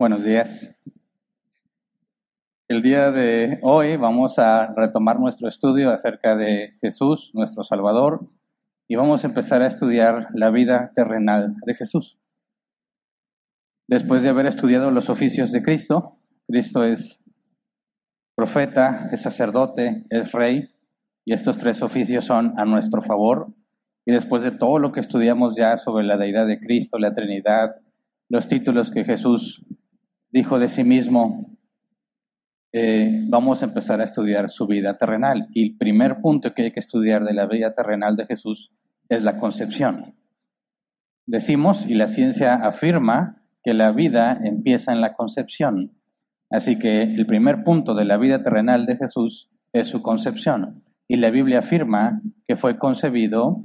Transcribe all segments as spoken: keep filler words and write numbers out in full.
Buenos días. El día de hoy vamos a retomar nuestro estudio acerca de Jesús, nuestro Salvador, y vamos a empezar a estudiar la vida terrenal de Jesús. Después de haber estudiado los oficios de Cristo, Cristo es profeta, es sacerdote, es rey, y estos tres oficios son a nuestro favor. Y después de todo lo que estudiamos ya sobre la deidad de Cristo, la Trinidad, los títulos que Jesús dijo de sí mismo, eh, vamos a empezar a estudiar su vida terrenal. Y el primer punto que hay que estudiar de la vida terrenal de Jesús es la concepción. Decimos, y la ciencia afirma, que la vida empieza en la concepción. Así que el primer punto de la vida terrenal de Jesús es su concepción. Y la Biblia afirma que fue concebido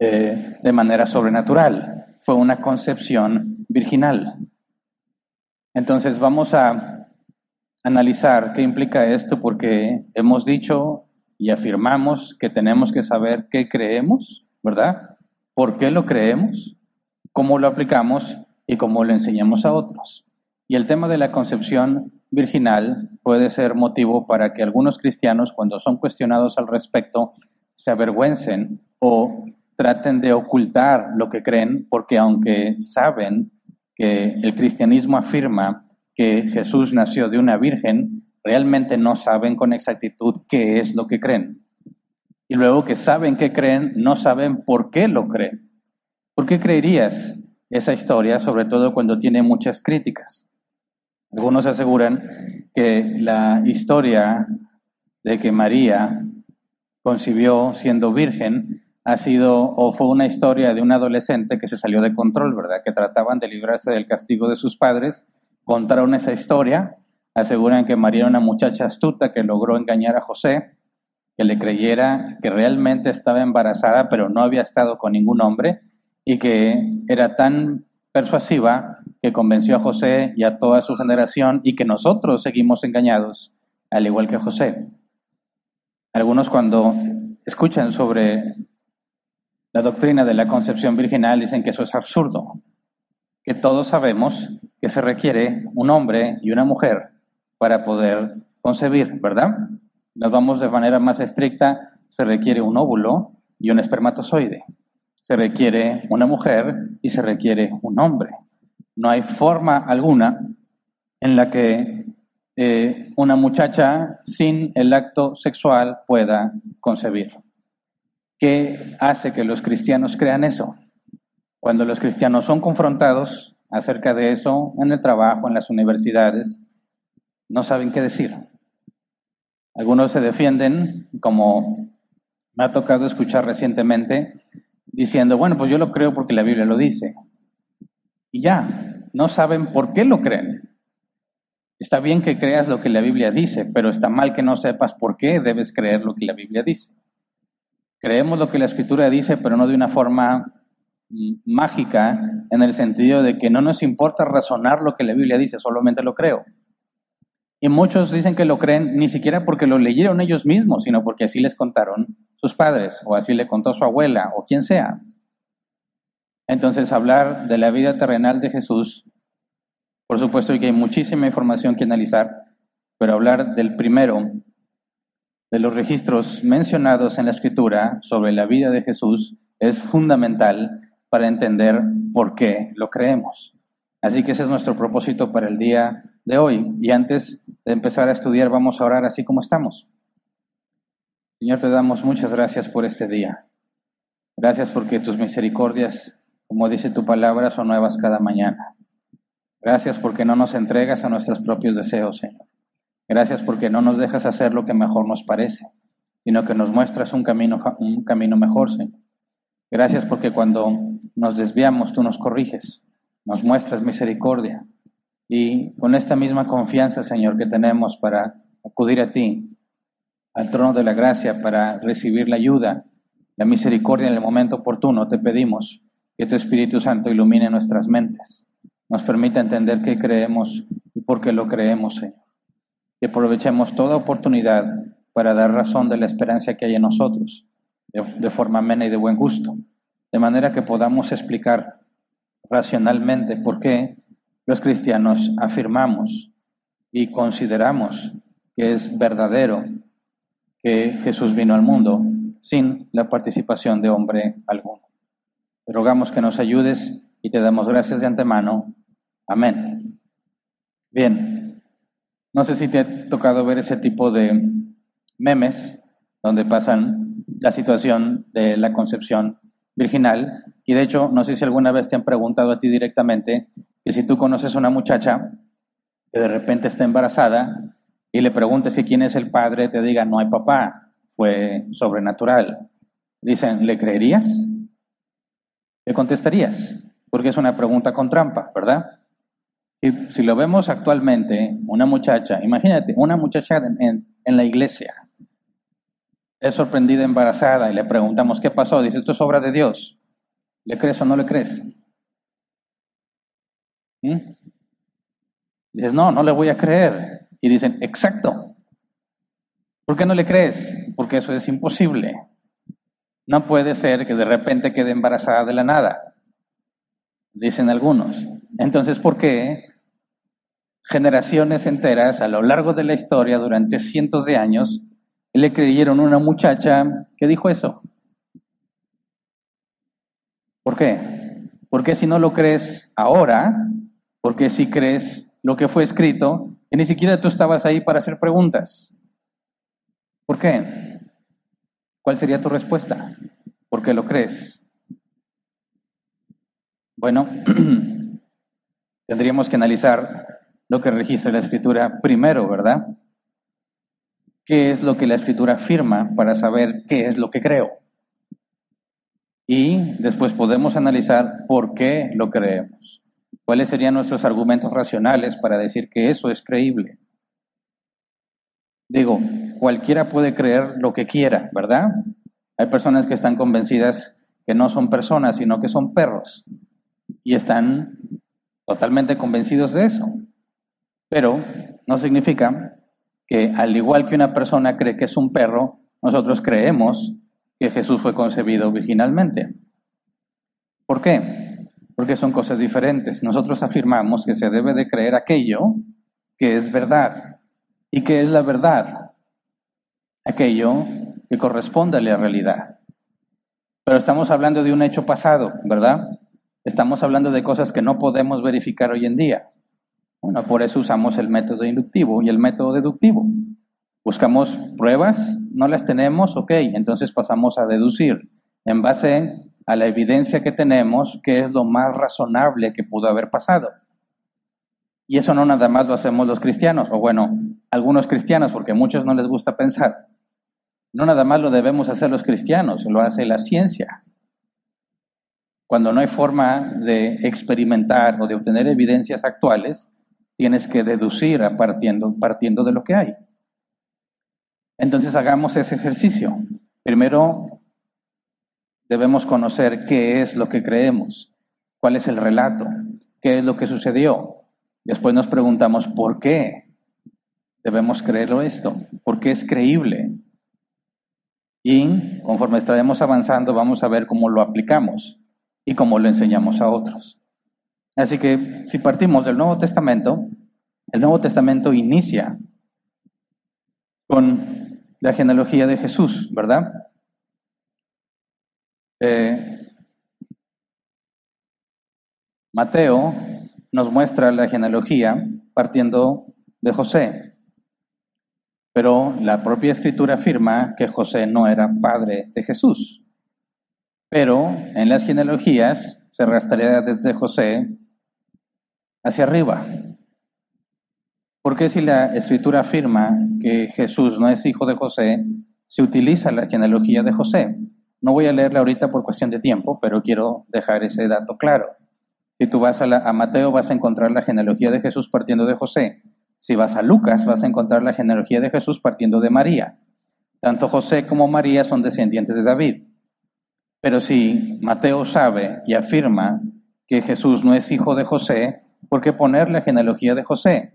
eh, de manera sobrenatural. Fue una concepción virginal. Entonces vamos a analizar qué implica esto, porque hemos dicho y afirmamos que tenemos que saber qué creemos, ¿verdad? ¿Por qué lo creemos? ¿Cómo lo aplicamos? ¿Y cómo lo enseñamos a otros? Y el tema de la concepción virginal puede ser motivo para que algunos cristianos, cuando son cuestionados al respecto, se avergüencen o traten de ocultar lo que creen, porque aunque saben que el cristianismo afirma que Jesús nació de una virgen, realmente no saben con exactitud qué es lo que creen. Y luego que saben qué creen, no saben por qué lo creen. ¿Por qué creerías esa historia, sobre todo cuando tiene muchas críticas? Algunos aseguran que la historia de que María concibió siendo virgen ha sido o fue una historia de un adolescente que se salió de control, ¿verdad? Que trataban de librarse del castigo de sus padres, contaron esa historia, aseguran que María era una muchacha astuta que logró engañar a José, que le creyera, que realmente estaba embarazada pero no había estado con ningún hombre y que era tan persuasiva que convenció a José y a toda su generación y que nosotros seguimos engañados, al igual que José. Algunos cuando escuchan sobre la doctrina de la concepción virginal dicen que eso es absurdo, que todos sabemos que se requiere un hombre y una mujer para poder concebir, ¿verdad? Nos vamos de manera más estricta, se requiere un óvulo y un espermatozoide, se requiere una mujer y se requiere un hombre. No hay forma alguna en la que eh, una muchacha sin el acto sexual pueda concebir. ¿Qué hace que los cristianos crean eso? Cuando los cristianos son confrontados acerca de eso en el trabajo, en las universidades, no saben qué decir. Algunos se defienden, como me ha tocado escuchar recientemente, diciendo, bueno, pues yo lo creo porque la Biblia lo dice. Y ya, no saben por qué lo creen. Está bien que creas lo que la Biblia dice, pero está mal que no sepas por qué debes creer lo que la Biblia dice. Creemos lo que la Escritura dice, pero no de una forma mágica, en el sentido de que no nos importa razonar lo que la Biblia dice, solamente lo creo. Y muchos dicen que lo creen ni siquiera porque lo leyeron ellos mismos, sino porque así les contaron sus padres, o así le contó su abuela, o quien sea. Entonces, hablar de la vida terrenal de Jesús, por supuesto que hay muchísima información que analizar, pero hablar del primero, de los registros mencionados en la Escritura sobre la vida de Jesús es fundamental para entender por qué lo creemos. Así que ese es nuestro propósito para el día de hoy. Y antes de empezar a estudiar, vamos a orar así como estamos. Señor, te damos muchas gracias por este día. Gracias porque tus misericordias, como dice tu palabra, son nuevas cada mañana. Gracias porque no nos entregas a nuestros propios deseos, Señor. Gracias porque no nos dejas hacer lo que mejor nos parece, sino que nos muestras un camino, un camino mejor, Señor. Gracias porque cuando nos desviamos, tú nos corriges, nos muestras misericordia. Y con esta misma confianza, Señor, que tenemos para acudir a ti, al trono de la gracia, para recibir la ayuda, la misericordia en el momento oportuno, te pedimos que tu Espíritu Santo ilumine nuestras mentes, nos permita entender qué creemos y por qué lo creemos, Señor. Que aprovechemos toda oportunidad para dar razón de la esperanza que hay en nosotros, de, de forma amena y de buen gusto, de manera que podamos explicar racionalmente por qué los cristianos afirmamos y consideramos que es verdadero que Jesús vino al mundo sin la participación de hombre alguno. Te rogamos que nos ayudes y te damos gracias de antemano. Amén. Bien, no sé si te ha tocado ver ese tipo de memes donde pasan la situación de la concepción virginal, y de hecho, no sé si alguna vez te han preguntado a ti directamente que si tú conoces a una muchacha que de repente está embarazada y le preguntes que quién es el padre, te diga, no hay papá, fue sobrenatural. Dicen, ¿le creerías? ¿Le contestarías? Porque es una pregunta con trampa, ¿verdad? Y si lo vemos actualmente, una muchacha, imagínate, una muchacha en, en, en la iglesia es sorprendida embarazada y le preguntamos, ¿qué pasó? Dice, esto es obra de Dios. ¿Le crees o no le crees? ¿Mm? Dices, no, no le voy a creer. Y dicen, exacto. ¿Por qué no le crees? Porque eso es imposible. No puede ser que de repente quede embarazada de la nada, dicen algunos. Entonces, ¿por qué generaciones enteras a lo largo de la historia, durante cientos de años, le creyeron a una muchacha que dijo eso? ¿Por qué? Porque si no lo crees ahora, porque si crees lo que fue escrito, que ni siquiera tú estabas ahí para hacer preguntas. ¿Por qué? ¿Cuál sería tu respuesta? ¿Por qué lo crees? Bueno, tendríamos que analizar lo que registra la Escritura primero, ¿verdad? ¿Qué es lo que la Escritura afirma para saber qué es lo que creo? Y después podemos analizar por qué lo creemos. ¿Cuáles serían nuestros argumentos racionales para decir que eso es creíble? Digo, cualquiera puede creer lo que quiera, ¿verdad? Hay personas que están convencidas que no son personas, sino que son perros. Y están totalmente convencidos de eso. Pero no significa que, al igual que una persona cree que es un perro, nosotros creemos que Jesús fue concebido virginalmente. ¿Por qué? Porque son cosas diferentes. Nosotros afirmamos que se debe de creer aquello que es verdad. ¿Y qué es la verdad? Aquello que corresponde a la realidad. Pero estamos hablando de un hecho pasado, ¿verdad? Estamos hablando de cosas que no podemos verificar hoy en día. Bueno, por eso usamos el método inductivo y el método deductivo. Buscamos pruebas, no las tenemos, ok, entonces pasamos a deducir en base a la evidencia que tenemos, que es lo más razonable que pudo haber pasado. Y eso no nada más lo hacemos los cristianos, o bueno, algunos cristianos, porque a muchos no les gusta pensar. No nada más lo debemos hacer los cristianos, lo hace la ciencia. Cuando no hay forma de experimentar o de obtener evidencias actuales, tienes que deducir a partiendo, partiendo de lo que hay. Entonces hagamos ese ejercicio. Primero, debemos conocer qué es lo que creemos, cuál es el relato, qué es lo que sucedió. Después nos preguntamos por qué debemos creerlo esto, por qué es creíble. Y conforme estaremos avanzando vamos a ver cómo lo aplicamos y cómo lo enseñamos a otros. Así que si partimos del Nuevo Testamento, el Nuevo Testamento inicia con la genealogía de Jesús, ¿verdad? Eh, Mateo nos muestra la genealogía partiendo de José, pero la propia Escritura afirma que José no era padre de Jesús, pero en las genealogías se rastrea desde José hacia arriba. Porque si la Escritura afirma que Jesús no es hijo de José, se utiliza la genealogía de José. No voy a leerla ahorita por cuestión de tiempo, pero quiero dejar ese dato claro. Si tú vas a, la, a Mateo, vas a encontrar la genealogía de Jesús partiendo de José. Si vas a Lucas, vas a encontrar la genealogía de Jesús partiendo de María. Tanto José como María son descendientes de David. Pero si Mateo sabe y afirma que Jesús no es hijo de José, ¿por qué poner la genealogía de José?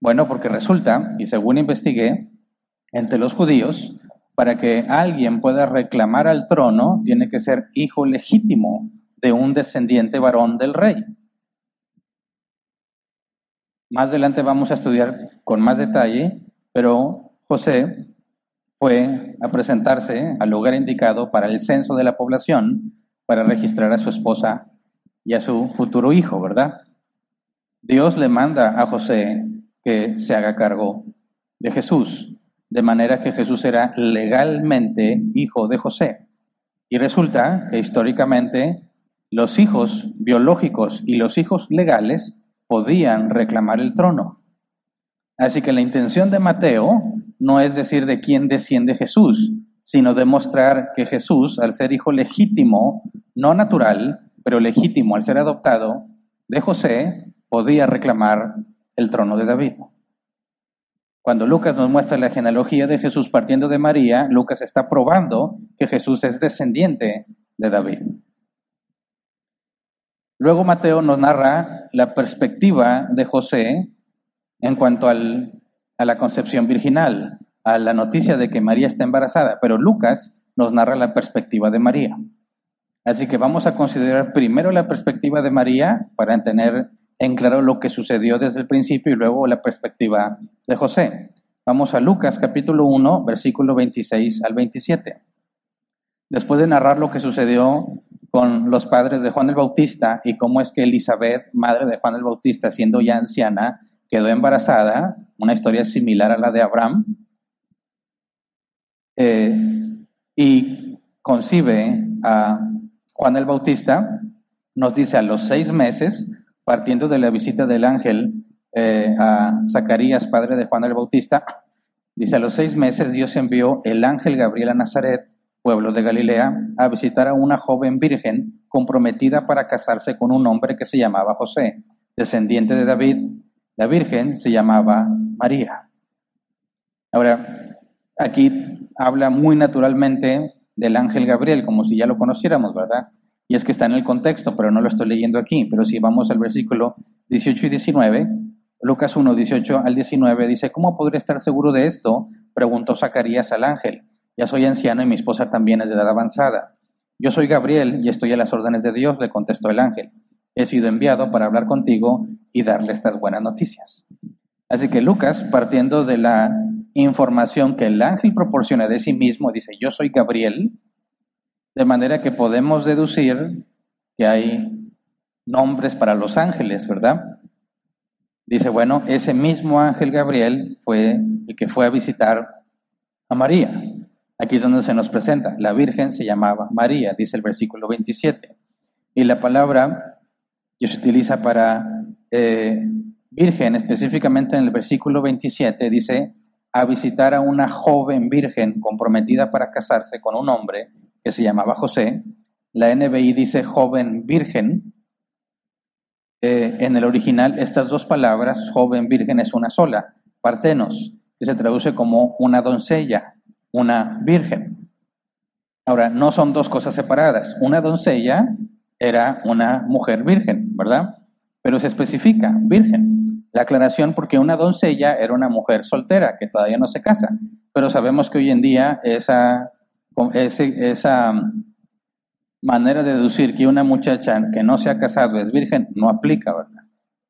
Bueno, porque resulta, y según investigué, entre los judíos, para que alguien pueda reclamar al trono, tiene que ser hijo legítimo de un descendiente varón del rey. Más adelante vamos a estudiar con más detalle, pero José fue a presentarse al lugar indicado para el censo de la población para registrar a su esposa y a su futuro hijo, ¿verdad? Dios le manda a José que se haga cargo de Jesús, de manera que Jesús era legalmente hijo de José. Y resulta que históricamente los hijos biológicos y los hijos legales podían reclamar el trono. Así que la intención de Mateo no es decir de quién desciende Jesús, sino demostrar que Jesús, al ser hijo legítimo, no natural, pero legítimo, al ser adoptado de José, podía reclamar el trono de David. Cuando Lucas nos muestra la genealogía de Jesús partiendo de María, Lucas está probando que Jesús es descendiente de David. Luego Mateo nos narra la perspectiva de José en cuanto al, a la concepción virginal, a la noticia de que María está embarazada, pero Lucas nos narra la perspectiva de María. Así que vamos a considerar primero la perspectiva de María para tener en claro lo que sucedió desde el principio y luego la perspectiva de José. Vamos a Lucas capítulo uno, versículo veintiséis al veintisiete. Después de narrar lo que sucedió con los padres de Juan el Bautista y cómo es que Elizabeth, madre de Juan el Bautista, siendo ya anciana, quedó embarazada, una historia similar a la de Abraham, eh, y concibe a Juan el Bautista, nos dice a los seis meses, partiendo de la visita del ángel eh, a Zacarías, padre de Juan el Bautista, dice a los seis meses Dios envió el ángel Gabriel a Nazaret, pueblo de Galilea, a visitar a una joven virgen comprometida para casarse con un hombre que se llamaba José, descendiente de David. La virgen se llamaba María. Ahora, aquí habla muy naturalmente del ángel Gabriel, como si ya lo conociéramos, ¿verdad? Y es que está en el contexto, pero no lo estoy leyendo aquí. Pero si vamos al versículo dieciocho y diecinueve, Lucas uno, dieciocho al diecinueve, dice, ¿cómo podré estar seguro de esto? Preguntó Zacarías al ángel. Ya soy anciano y mi esposa también es de edad avanzada. Yo soy Gabriel y estoy a las órdenes de Dios, le contestó el ángel. He sido enviado para hablar contigo y darle estas buenas noticias. Así que Lucas, partiendo de la información que el ángel proporciona de sí mismo, dice, yo soy Gabriel, de manera que podemos deducir que hay nombres para los ángeles, ¿verdad? Dice, bueno, ese mismo ángel Gabriel fue el que fue a visitar a María. Aquí es donde se nos presenta, la Virgen se llamaba María, dice el versículo veintisiete. Y la palabra que se utiliza para eh, virgen, específicamente en el versículo veintisiete, dice, a visitar a una joven virgen comprometida para casarse con un hombre que se llamaba José. La N B I dice joven virgen. Eh, en el original, estas dos palabras, joven virgen, es una sola, partenos, que se traduce como una doncella, una virgen. Ahora, no son dos cosas separadas. Una doncella era una mujer virgen, ¿verdad? Pero se especifica, virgen. La aclaración porque una doncella era una mujer soltera que todavía no se casa. Pero sabemos que hoy en día esa, esa manera de deducir que una muchacha que no se ha casado es virgen no aplica, ¿verdad?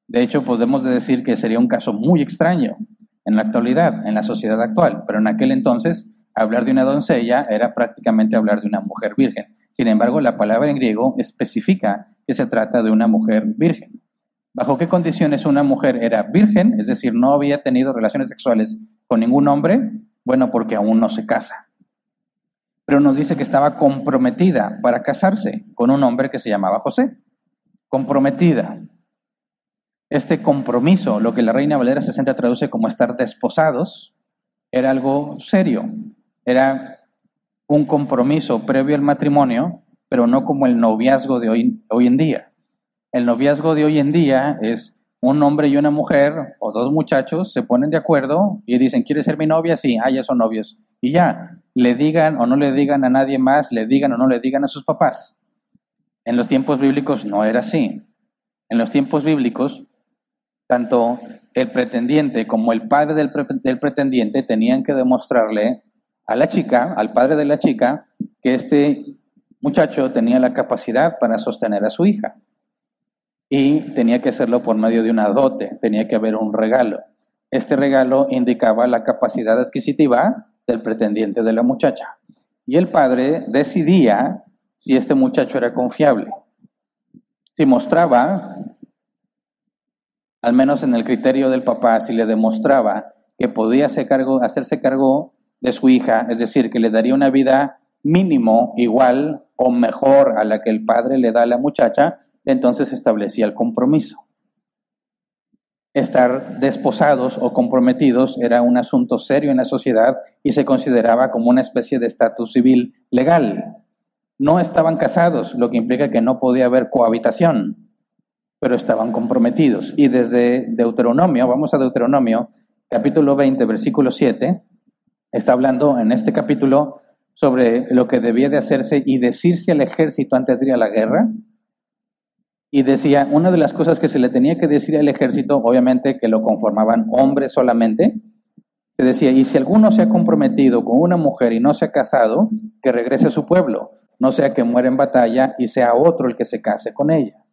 De hecho, podemos decir que sería un caso muy extraño en la actualidad, en la sociedad actual. Pero en aquel entonces, hablar de una doncella era prácticamente hablar de una mujer virgen. Sin embargo, la palabra en griego especifica que se trata de una mujer virgen. ¿Bajo qué condiciones una mujer era virgen? Es decir, no había tenido relaciones sexuales con ningún hombre. Bueno, porque aún no se casa. Pero nos dice que estaba comprometida para casarse con un hombre que se llamaba José. Comprometida. Este compromiso, lo que la Reina Valera sesenta traduce como estar desposados, era algo serio. Era un compromiso previo al matrimonio, pero no como el noviazgo de hoy, hoy en día. El noviazgo de hoy en día es un hombre y una mujer, o dos muchachos, se ponen de acuerdo y dicen, ¿quieres ser mi novia? Sí, ah, ya son novios. Y ya, le digan o no le digan a nadie más, le digan o no le digan a sus papás. En los tiempos bíblicos no era así. En los tiempos bíblicos, tanto el pretendiente como el padre del, pre- del pretendiente tenían que demostrarle a la chica, al padre de la chica, que este muchacho tenía la capacidad para sostener a su hija. y tenía que hacerlo por medio de una dote, tenía que haber un regalo. Este regalo indicaba la capacidad adquisitiva del pretendiente de la muchacha. Y el padre decidía si este muchacho era confiable. Si mostraba, al menos en el criterio del papá, si le demostraba que podía hacer cargo, hacerse cargo de su hija, es decir, que le daría una vida mínimo, igual o mejor a la que el padre le da a la muchacha, entonces establecía el compromiso. Estar desposados o comprometidos era un asunto serio en la sociedad y se consideraba como una especie de estatus civil legal. No estaban casados, lo que implica que no podía haber cohabitación, pero estaban comprometidos. Y desde Deuteronomio, vamos a Deuteronomio, capítulo veinte, versículo siete, está hablando en este capítulo sobre lo que debía de hacerse y decirse al ejército antes de ir a la guerra. Y decía, una de las cosas que se le tenía que decir al ejército, obviamente que lo conformaban hombres solamente, se decía, y si alguno se ha comprometido con una mujer y no se ha casado, que regrese a su pueblo, no sea que muera en batalla y sea otro el que se case con ella.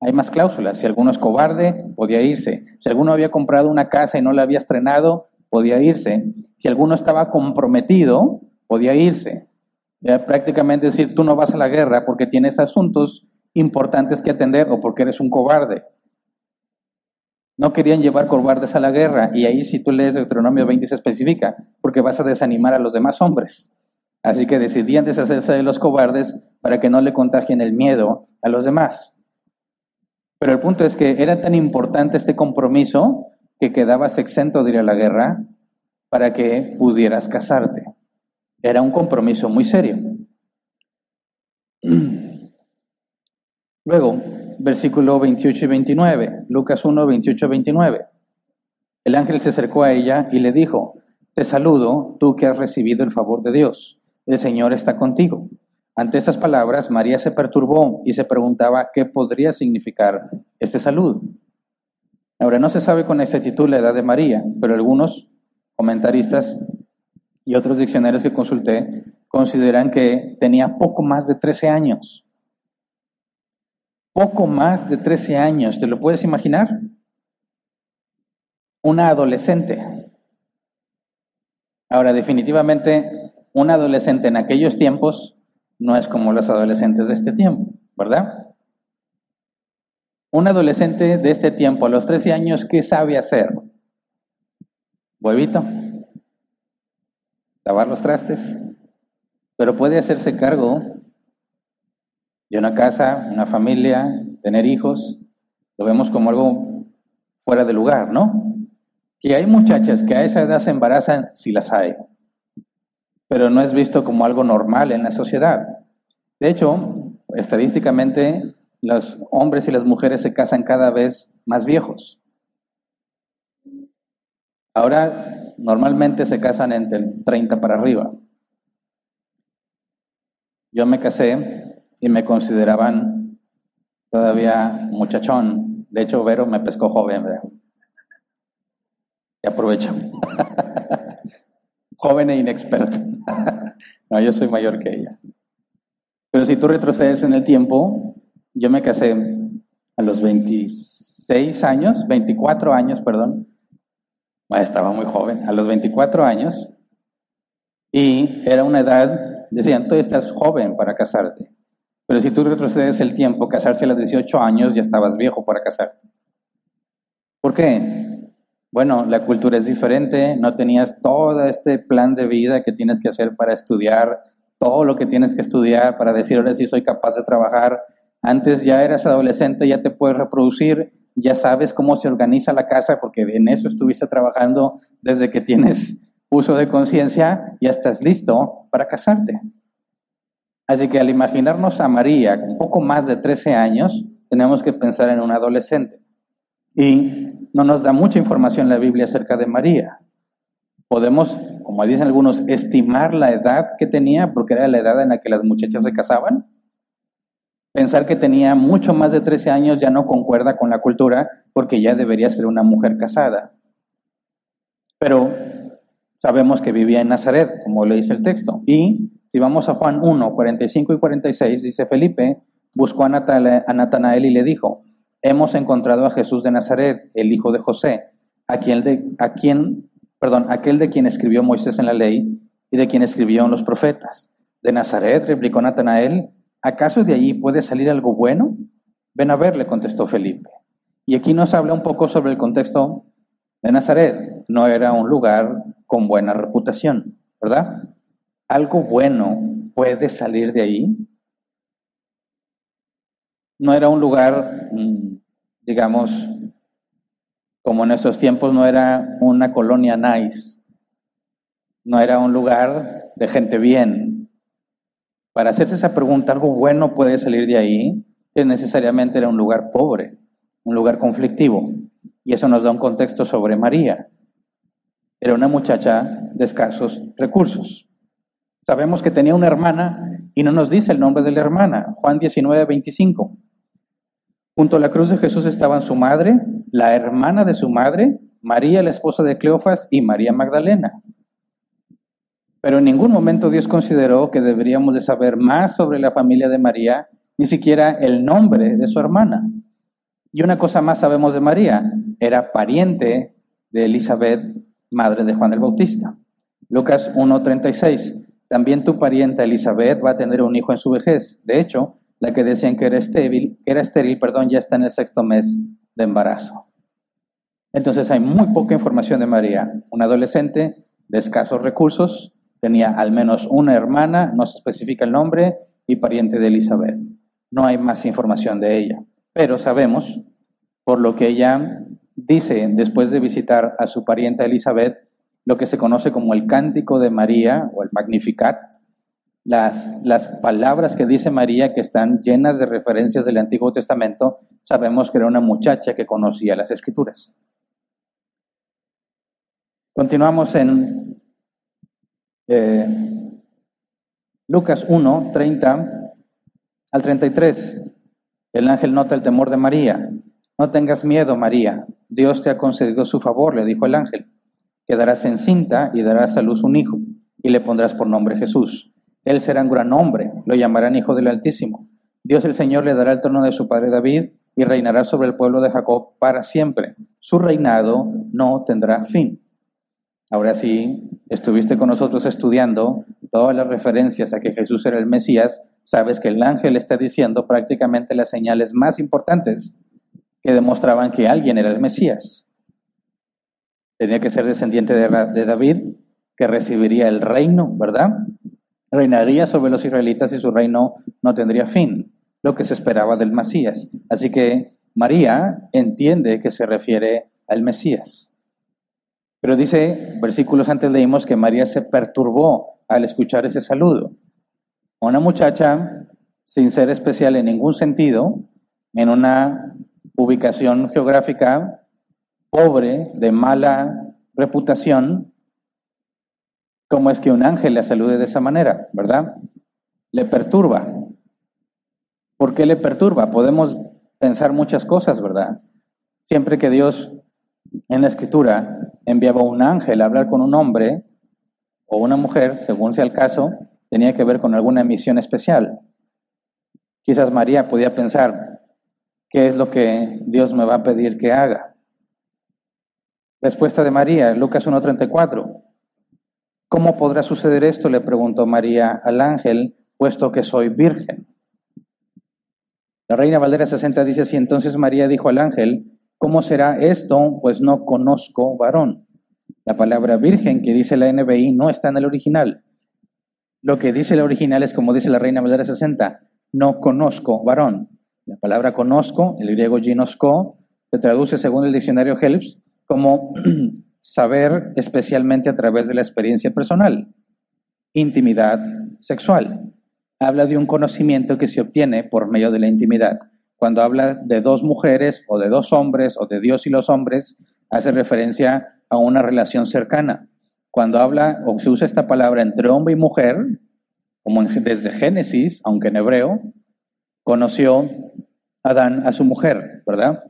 Hay más cláusulas, si alguno es cobarde, podía irse. Si alguno había comprado una casa y no la había estrenado, podía irse. Si alguno estaba comprometido, podía irse. Era prácticamente decir, tú no vas a la guerra porque tienes asuntos importantes que atender o porque eres un cobarde. No querían llevar cobardes a la guerra, y ahí si tú lees Deuteronomio veinte se especifica, porque vas a desanimar a los demás hombres. Así que decidían deshacerse de los cobardes para que no le contagien el miedo a los demás. Pero el punto es que era tan importante este compromiso que quedabas exento de ir a la guerra para que pudieras casarte. Era un compromiso muy serio. Luego, versículo veintiocho y veintinueve, Lucas uno, veintiocho y veintinueve. El ángel se acercó a ella y le dijo, te saludo, tú que has recibido el favor de Dios. El Señor está contigo. Ante estas palabras, María se perturbó y se preguntaba qué podría significar este saludo. Ahora, no se sabe con exactitud la edad de María, pero algunos comentaristas y otros diccionarios que consulté consideran que tenía poco más de trece años. Poco más de trece años, ¿te lo puedes imaginar? Una adolescente. Ahora, definitivamente, un adolescente en aquellos tiempos no es como los adolescentes de este tiempo, ¿verdad? Un adolescente de este tiempo, a los trece años, ¿qué sabe hacer? Huevito, lavar los trastes, pero puede hacerse cargo de una casa, una familia, tener hijos. Lo vemos como algo fuera de lugar, ¿no? Que hay muchachas que a esa edad se embarazan, sí las hay, pero no es visto como algo normal en la sociedad. De hecho, estadísticamente, los hombres y las mujeres se casan cada vez más viejos. Ahora, normalmente se casan entre treinta para arriba. Yo me casé y me consideraban todavía muchachón. De hecho, Vero me pescó joven. Y aprovecho. Joven e inexperto. No, yo soy mayor que ella. Pero si tú retrocedes en el tiempo, yo me casé a los veintiséis años, veinticuatro años, perdón. Estaba muy joven, a los veinticuatro años. Y era una edad, decían, tú estás joven para casarte. Pero si tú retrocedes el tiempo, casarse a los dieciocho años, ya estabas viejo para casarte. ¿Por qué? Bueno, la cultura es diferente, no tenías todo este plan de vida que tienes que hacer para estudiar, todo lo que tienes que estudiar para decir, ahora sí soy capaz de trabajar. Antes ya eras adolescente, ya te puedes reproducir, ya sabes cómo se organiza la casa, porque en eso estuviste trabajando desde que tienes uso de conciencia, ya estás listo para casarte. Así que al imaginarnos a María con poco más de trece años, tenemos que pensar en una adolescente. Y no nos da mucha información la Biblia acerca de María. Podemos, como dicen algunos, estimar la edad que tenía, porque era la edad en la que las muchachas se casaban. Pensar que tenía mucho más de trece años ya no concuerda con la cultura, porque ya debería ser una mujer casada. Pero sabemos que vivía en Nazaret, como le dice el texto, y si vamos a Juan uno, cuarenta y cinco y cuarenta y seis, dice Felipe, buscó a Natanael y le dijo, hemos encontrado a Jesús de Nazaret, el hijo de José, a quien de, a quien, perdón, aquel de quien escribió Moisés en la ley y de quien escribió en los profetas. De Nazaret, replicó Natanael, ¿acaso de allí puede salir algo bueno? Ven a ver, le contestó Felipe. Y aquí nos habla un poco sobre el contexto de Nazaret. No era un lugar con buena reputación, ¿verdad? ¿Algo bueno puede salir de ahí? No era un lugar, digamos, como en esos tiempos, no era una colonia nice. No era un lugar de gente bien. Para hacerse esa pregunta, ¿algo bueno puede salir de ahí? Pues necesariamente era un lugar pobre, un lugar conflictivo. Y eso nos da un contexto sobre María. Era una muchacha de escasos recursos. Sabemos que tenía una hermana y no nos dice el nombre de la hermana. Juan diecinueve, veinticinco. Junto a la cruz de Jesús estaban su madre, la hermana de su madre, María, la esposa de Cleofas, y María Magdalena. Pero en ningún momento Dios consideró que deberíamos de saber más sobre la familia de María, ni siquiera el nombre de su hermana. Y una cosa más sabemos de María, era pariente de Elizabeth, madre de Juan el Bautista. Lucas uno, treinta y seis. También tu parienta Elizabeth va a tener un hijo en su vejez. De hecho, la que decían que era estéril, que era estéril, perdón, ya está en el sexto mes de embarazo. Entonces hay muy poca información de María. Una adolescente de escasos recursos, tenía al menos una hermana, no se especifica el nombre, y pariente de Elizabeth. No hay más información de ella. Pero sabemos, por lo que ella dice después de visitar a su parienta Elizabeth, lo que se conoce como el Cántico de María o el Magnificat, las, las palabras que dice María que están llenas de referencias del Antiguo Testamento, sabemos que era una muchacha que conocía las Escrituras. Continuamos en eh, Lucas uno, treinta al treinta y tres. El ángel nota el temor de María. No tengas miedo, María, Dios te ha concedido su favor, le dijo el ángel. Quedarás encinta y darás a luz un hijo, y le pondrás por nombre Jesús. Él será un gran hombre, lo llamarán Hijo del Altísimo. Dios el Señor le dará el trono de su padre David, y reinará sobre el pueblo de Jacob para siempre. Su reinado no tendrá fin. Ahora sí, estuviste con nosotros estudiando todas las referencias a que Jesús era el Mesías, sabes que el ángel está diciendo prácticamente las señales más importantes que demostraban que alguien era el Mesías. Tenía que ser descendiente de David, que recibiría el reino, ¿verdad? Reinaría sobre los israelitas y su reino no tendría fin, lo que se esperaba del Mesías. Así que María entiende que se refiere al Mesías. Pero dice, versículos antes leímos que María se perturbó al escuchar ese saludo. Una muchacha, sin ser especial en ningún sentido, en una ubicación geográfica pobre, de mala reputación, ¿cómo es que un ángel la salude de esa manera, verdad? Le perturba. ¿Por qué le perturba? Podemos pensar muchas cosas, ¿verdad? Siempre que Dios en la Escritura enviaba a un ángel a hablar con un hombre o una mujer, según sea el caso, tenía que ver con alguna misión especial. Quizás María podía pensar, ¿qué es lo que Dios me va a pedir que haga? Respuesta de María, Lucas uno, treinta y cuatro. ¿Cómo podrá suceder esto?, le preguntó María al ángel, puesto que soy virgen. La Reina Valera sesenta dice así, entonces María dijo al ángel, ¿cómo será esto? Pues no conozco varón. La palabra virgen que dice la N B I no está en el original. Lo que dice el original es como dice la Reina Valera sesenta, no conozco varón. La palabra conozco, el griego ginosko, se traduce según el diccionario Helps, como saber especialmente a través de la experiencia personal, intimidad sexual. Habla de un conocimiento que se obtiene por medio de la intimidad. Cuando habla de dos mujeres o de dos hombres o de Dios y los hombres, hace referencia a una relación cercana. Cuando habla o se usa esta palabra entre hombre y mujer, como en, desde Génesis, aunque en hebreo, conoció Adán a su mujer, ¿verdad?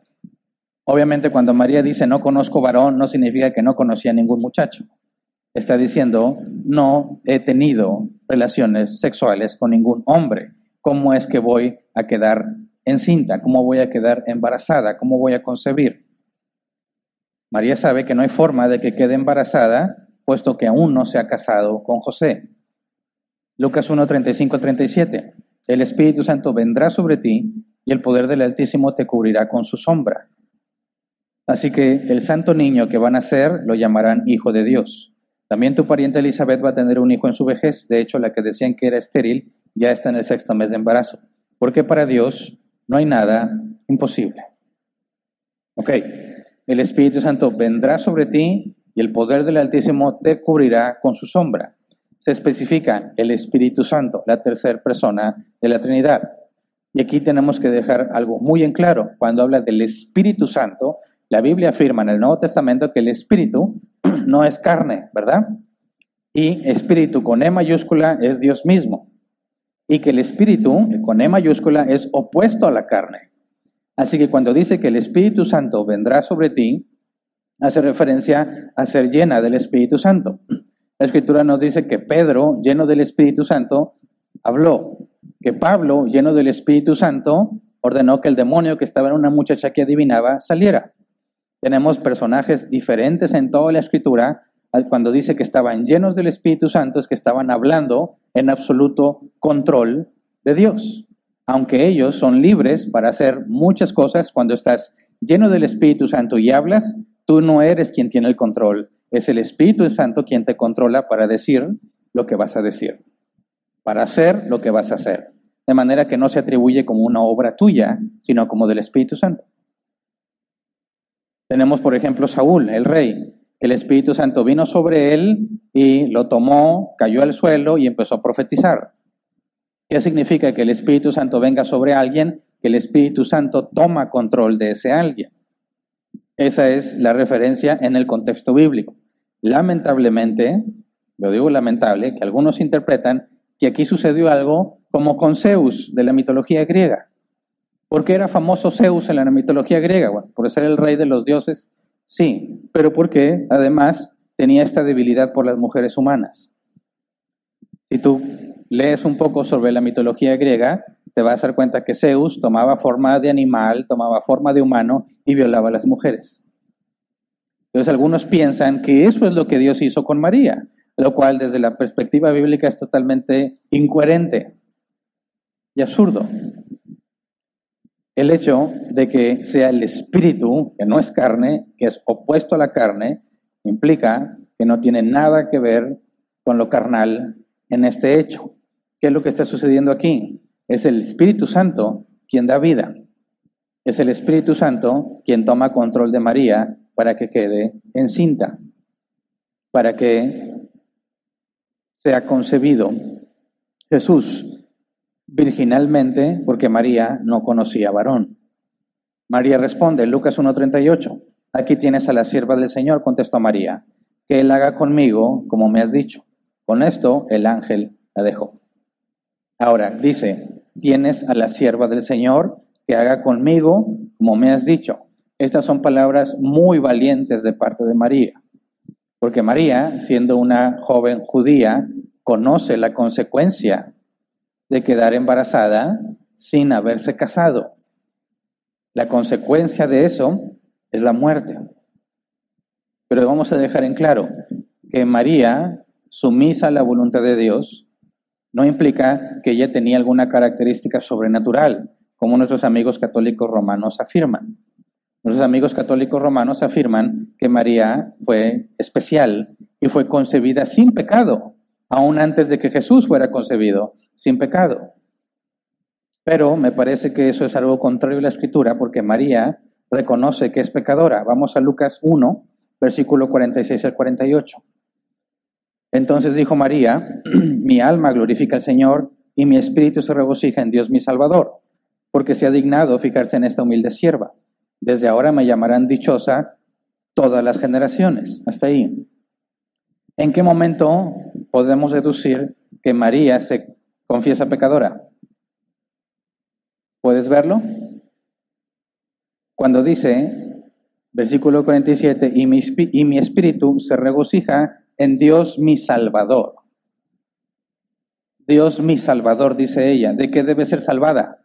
Obviamente cuando María dice no conozco varón, no significa que no conocía a ningún muchacho. Está diciendo no he tenido relaciones sexuales con ningún hombre. ¿Cómo es que voy a quedar encinta? ¿Cómo voy a quedar embarazada? ¿Cómo voy a concebir? María sabe que no hay forma de que quede embarazada, puesto que aún no se ha casado con José. Lucas uno, treinta y cinco al treinta y siete. El Espíritu Santo vendrá sobre ti y el poder del Altísimo te cubrirá con su sombra. Así que el santo niño que va a nacer lo llamarán Hijo de Dios. También tu pariente Elizabeth va a tener un hijo en su vejez. De hecho, la que decían que era estéril ya está en el sexto mes de embarazo. Porque para Dios no hay nada imposible. Ok. El Espíritu Santo vendrá sobre ti y el poder del Altísimo te cubrirá con su sombra. Se especifica el Espíritu Santo, la tercera persona de la Trinidad. Y aquí tenemos que dejar algo muy en claro. Cuando habla del Espíritu Santo, la Biblia afirma en el Nuevo Testamento que el Espíritu no es carne, ¿verdad? Y Espíritu con E mayúscula es Dios mismo. Y que el Espíritu con E mayúscula es opuesto a la carne. Así que cuando dice que el Espíritu Santo vendrá sobre ti, hace referencia a ser llena del Espíritu Santo. La Escritura nos dice que Pedro, lleno del Espíritu Santo, habló. Que Pablo, lleno del Espíritu Santo, ordenó que el demonio que estaba en una muchacha que adivinaba saliera. Tenemos personajes diferentes en toda la Escritura. Cuando dice que estaban llenos del Espíritu Santo, es que estaban hablando en absoluto control de Dios. Aunque ellos son libres para hacer muchas cosas, cuando estás lleno del Espíritu Santo y hablas, tú no eres quien tiene el control. Es el Espíritu Santo quien te controla para decir lo que vas a decir, para hacer lo que vas a hacer. De manera que no se atribuye como una obra tuya, sino como del Espíritu Santo. Tenemos, por ejemplo, Saúl, el rey. El Espíritu Santo vino sobre él y lo tomó, cayó al suelo y empezó a profetizar. ¿Qué significa que el Espíritu Santo venga sobre alguien? Que el Espíritu Santo toma control de ese alguien. Esa es la referencia en el contexto bíblico. Lamentablemente, yo digo lamentable, que algunos interpretan que aquí sucedió algo como con Zeus de la mitología griega. ¿Por qué era famoso Zeus en la mitología griega? Bueno, por ser el rey de los dioses, sí, pero porque además tenía esta debilidad por las mujeres humanas. Si tú lees un poco sobre la mitología griega, te vas a dar cuenta que Zeus tomaba forma de animal, tomaba forma de humano y violaba a las mujeres. Entonces algunos piensan que eso es lo que Dios hizo con María, lo cual desde la perspectiva bíblica es totalmente incoherente y absurdo. El hecho de que sea el Espíritu, que no es carne, que es opuesto a la carne, implica que no tiene nada que ver con lo carnal en este hecho. ¿Qué es lo que está sucediendo aquí? Es el Espíritu Santo quien da vida. Es el Espíritu Santo quien toma control de María para que quede encinta, para que sea concebido Jesús virginalmente, porque María no conocía varón. María responde, Lucas uno, treinta y ocho, aquí tienes a la sierva del Señor, contestó María, que Él haga conmigo como me has dicho. Con esto el ángel la dejó. Ahora dice, tienes a la sierva del Señor, que haga conmigo como me has dicho. Estas son palabras muy valientes de parte de María, porque María, siendo una joven judía, conoce la consecuencia de quedar embarazada sin haberse casado. La consecuencia de eso es la muerte. Pero vamos a dejar en claro que María, sumisa a la voluntad de Dios, no implica que ella tenía alguna característica sobrenatural, como nuestros amigos católicos romanos afirman. Nuestros amigos católicos romanos afirman que María fue especial y fue concebida sin pecado, aún antes de que Jesús fuera concebido. Sin pecado. Pero me parece que eso es algo contrario a la Escritura, porque María reconoce que es pecadora. Vamos a Lucas uno, versículo cuarenta y seis al cuarenta y ocho. Entonces dijo María, mi alma glorifica al Señor y mi espíritu se regocija en Dios mi Salvador, porque se ha dignado fijarse en esta humilde sierva. Desde ahora me llamarán dichosa todas las generaciones. Hasta ahí. ¿En qué momento podemos deducir que María se confiesa pecadora? ¿Puedes verlo? Cuando dice, versículo cuarenta y siete, y mi, y mi espíritu se regocija en Dios mi Salvador. Dios mi Salvador, dice ella. ¿De qué debe ser salvada?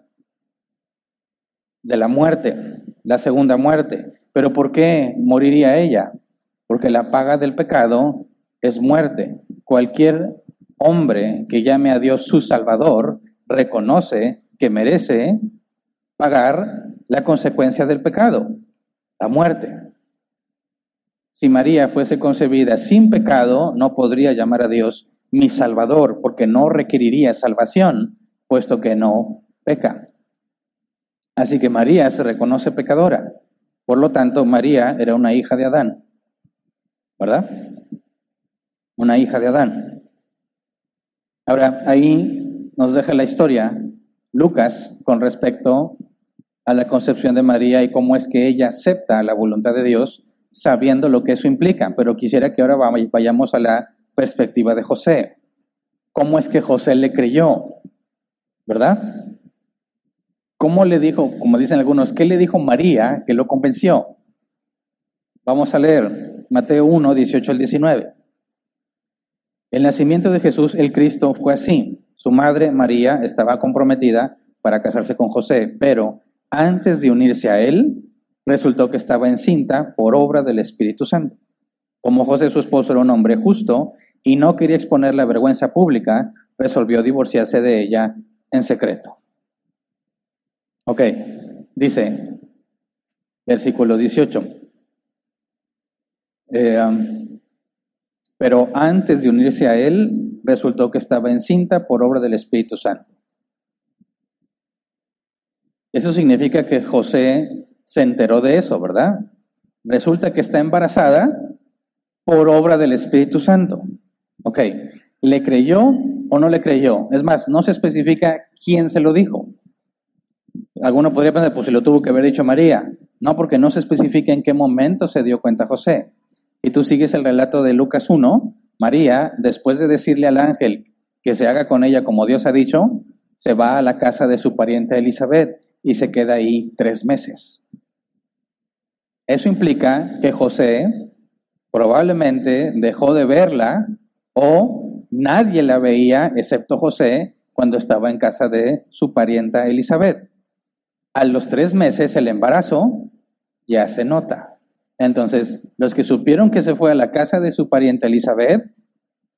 de la muerte, la segunda muerte. ¿Pero por qué moriría ella? Porque la paga del pecado es muerte. Cualquier hombre que llame a Dios su Salvador reconoce que merece pagar la consecuencia del pecado, la muerte. Si María fuese concebida sin pecado, no podría llamar a Dios mi Salvador, porque no requeriría salvación, puesto que no peca. Así que María se reconoce pecadora. Por lo tanto, María era una hija de Adán, ¿verdad? Una hija de Adán. Ahora, ahí nos deja la historia Lucas con respecto a la concepción de María y cómo es que ella acepta la voluntad de Dios, sabiendo lo que eso implica. Pero quisiera que ahora vayamos a la perspectiva de José. ¿Cómo es que José le creyó? ¿Verdad? ¿Cómo le dijo, como dicen algunos, qué le dijo María que lo convenció? Vamos a leer Mateo uno, dieciocho al diecinueve. El nacimiento de Jesús, el Cristo, fue así. Su madre, María, estaba comprometida para casarse con José, pero antes de unirse a él, resultó que estaba encinta por obra del Espíritu Santo. Como José, su esposo, era un hombre justo y no quería exponer la vergüenza pública, resolvió divorciarse de ella en secreto. Ok, dice, versículo dieciocho, eh, um, pero antes de unirse a él, resultó que estaba encinta por obra del Espíritu Santo. Eso significa que José se enteró de eso, ¿verdad? Resulta que está embarazada por obra del Espíritu Santo. Ok, ¿le creyó o no le creyó? Es más, no se especifica quién se lo dijo. Alguno podría pensar, pues si lo tuvo que haber dicho María. No, porque no se especifica en qué momento se dio cuenta José. Y tú sigues el relato de Lucas uno, María, después de decirle al ángel que se haga con ella como Dios ha dicho, se va a la casa de su pariente Elizabeth y se queda ahí tres meses. Eso implica que José probablemente dejó de verla o nadie la veía excepto José cuando estaba en casa de su parienta Elizabeth. A los tres meses el embarazo ya se nota. Entonces, los que supieron que se fue a la casa de su pariente Elizabeth,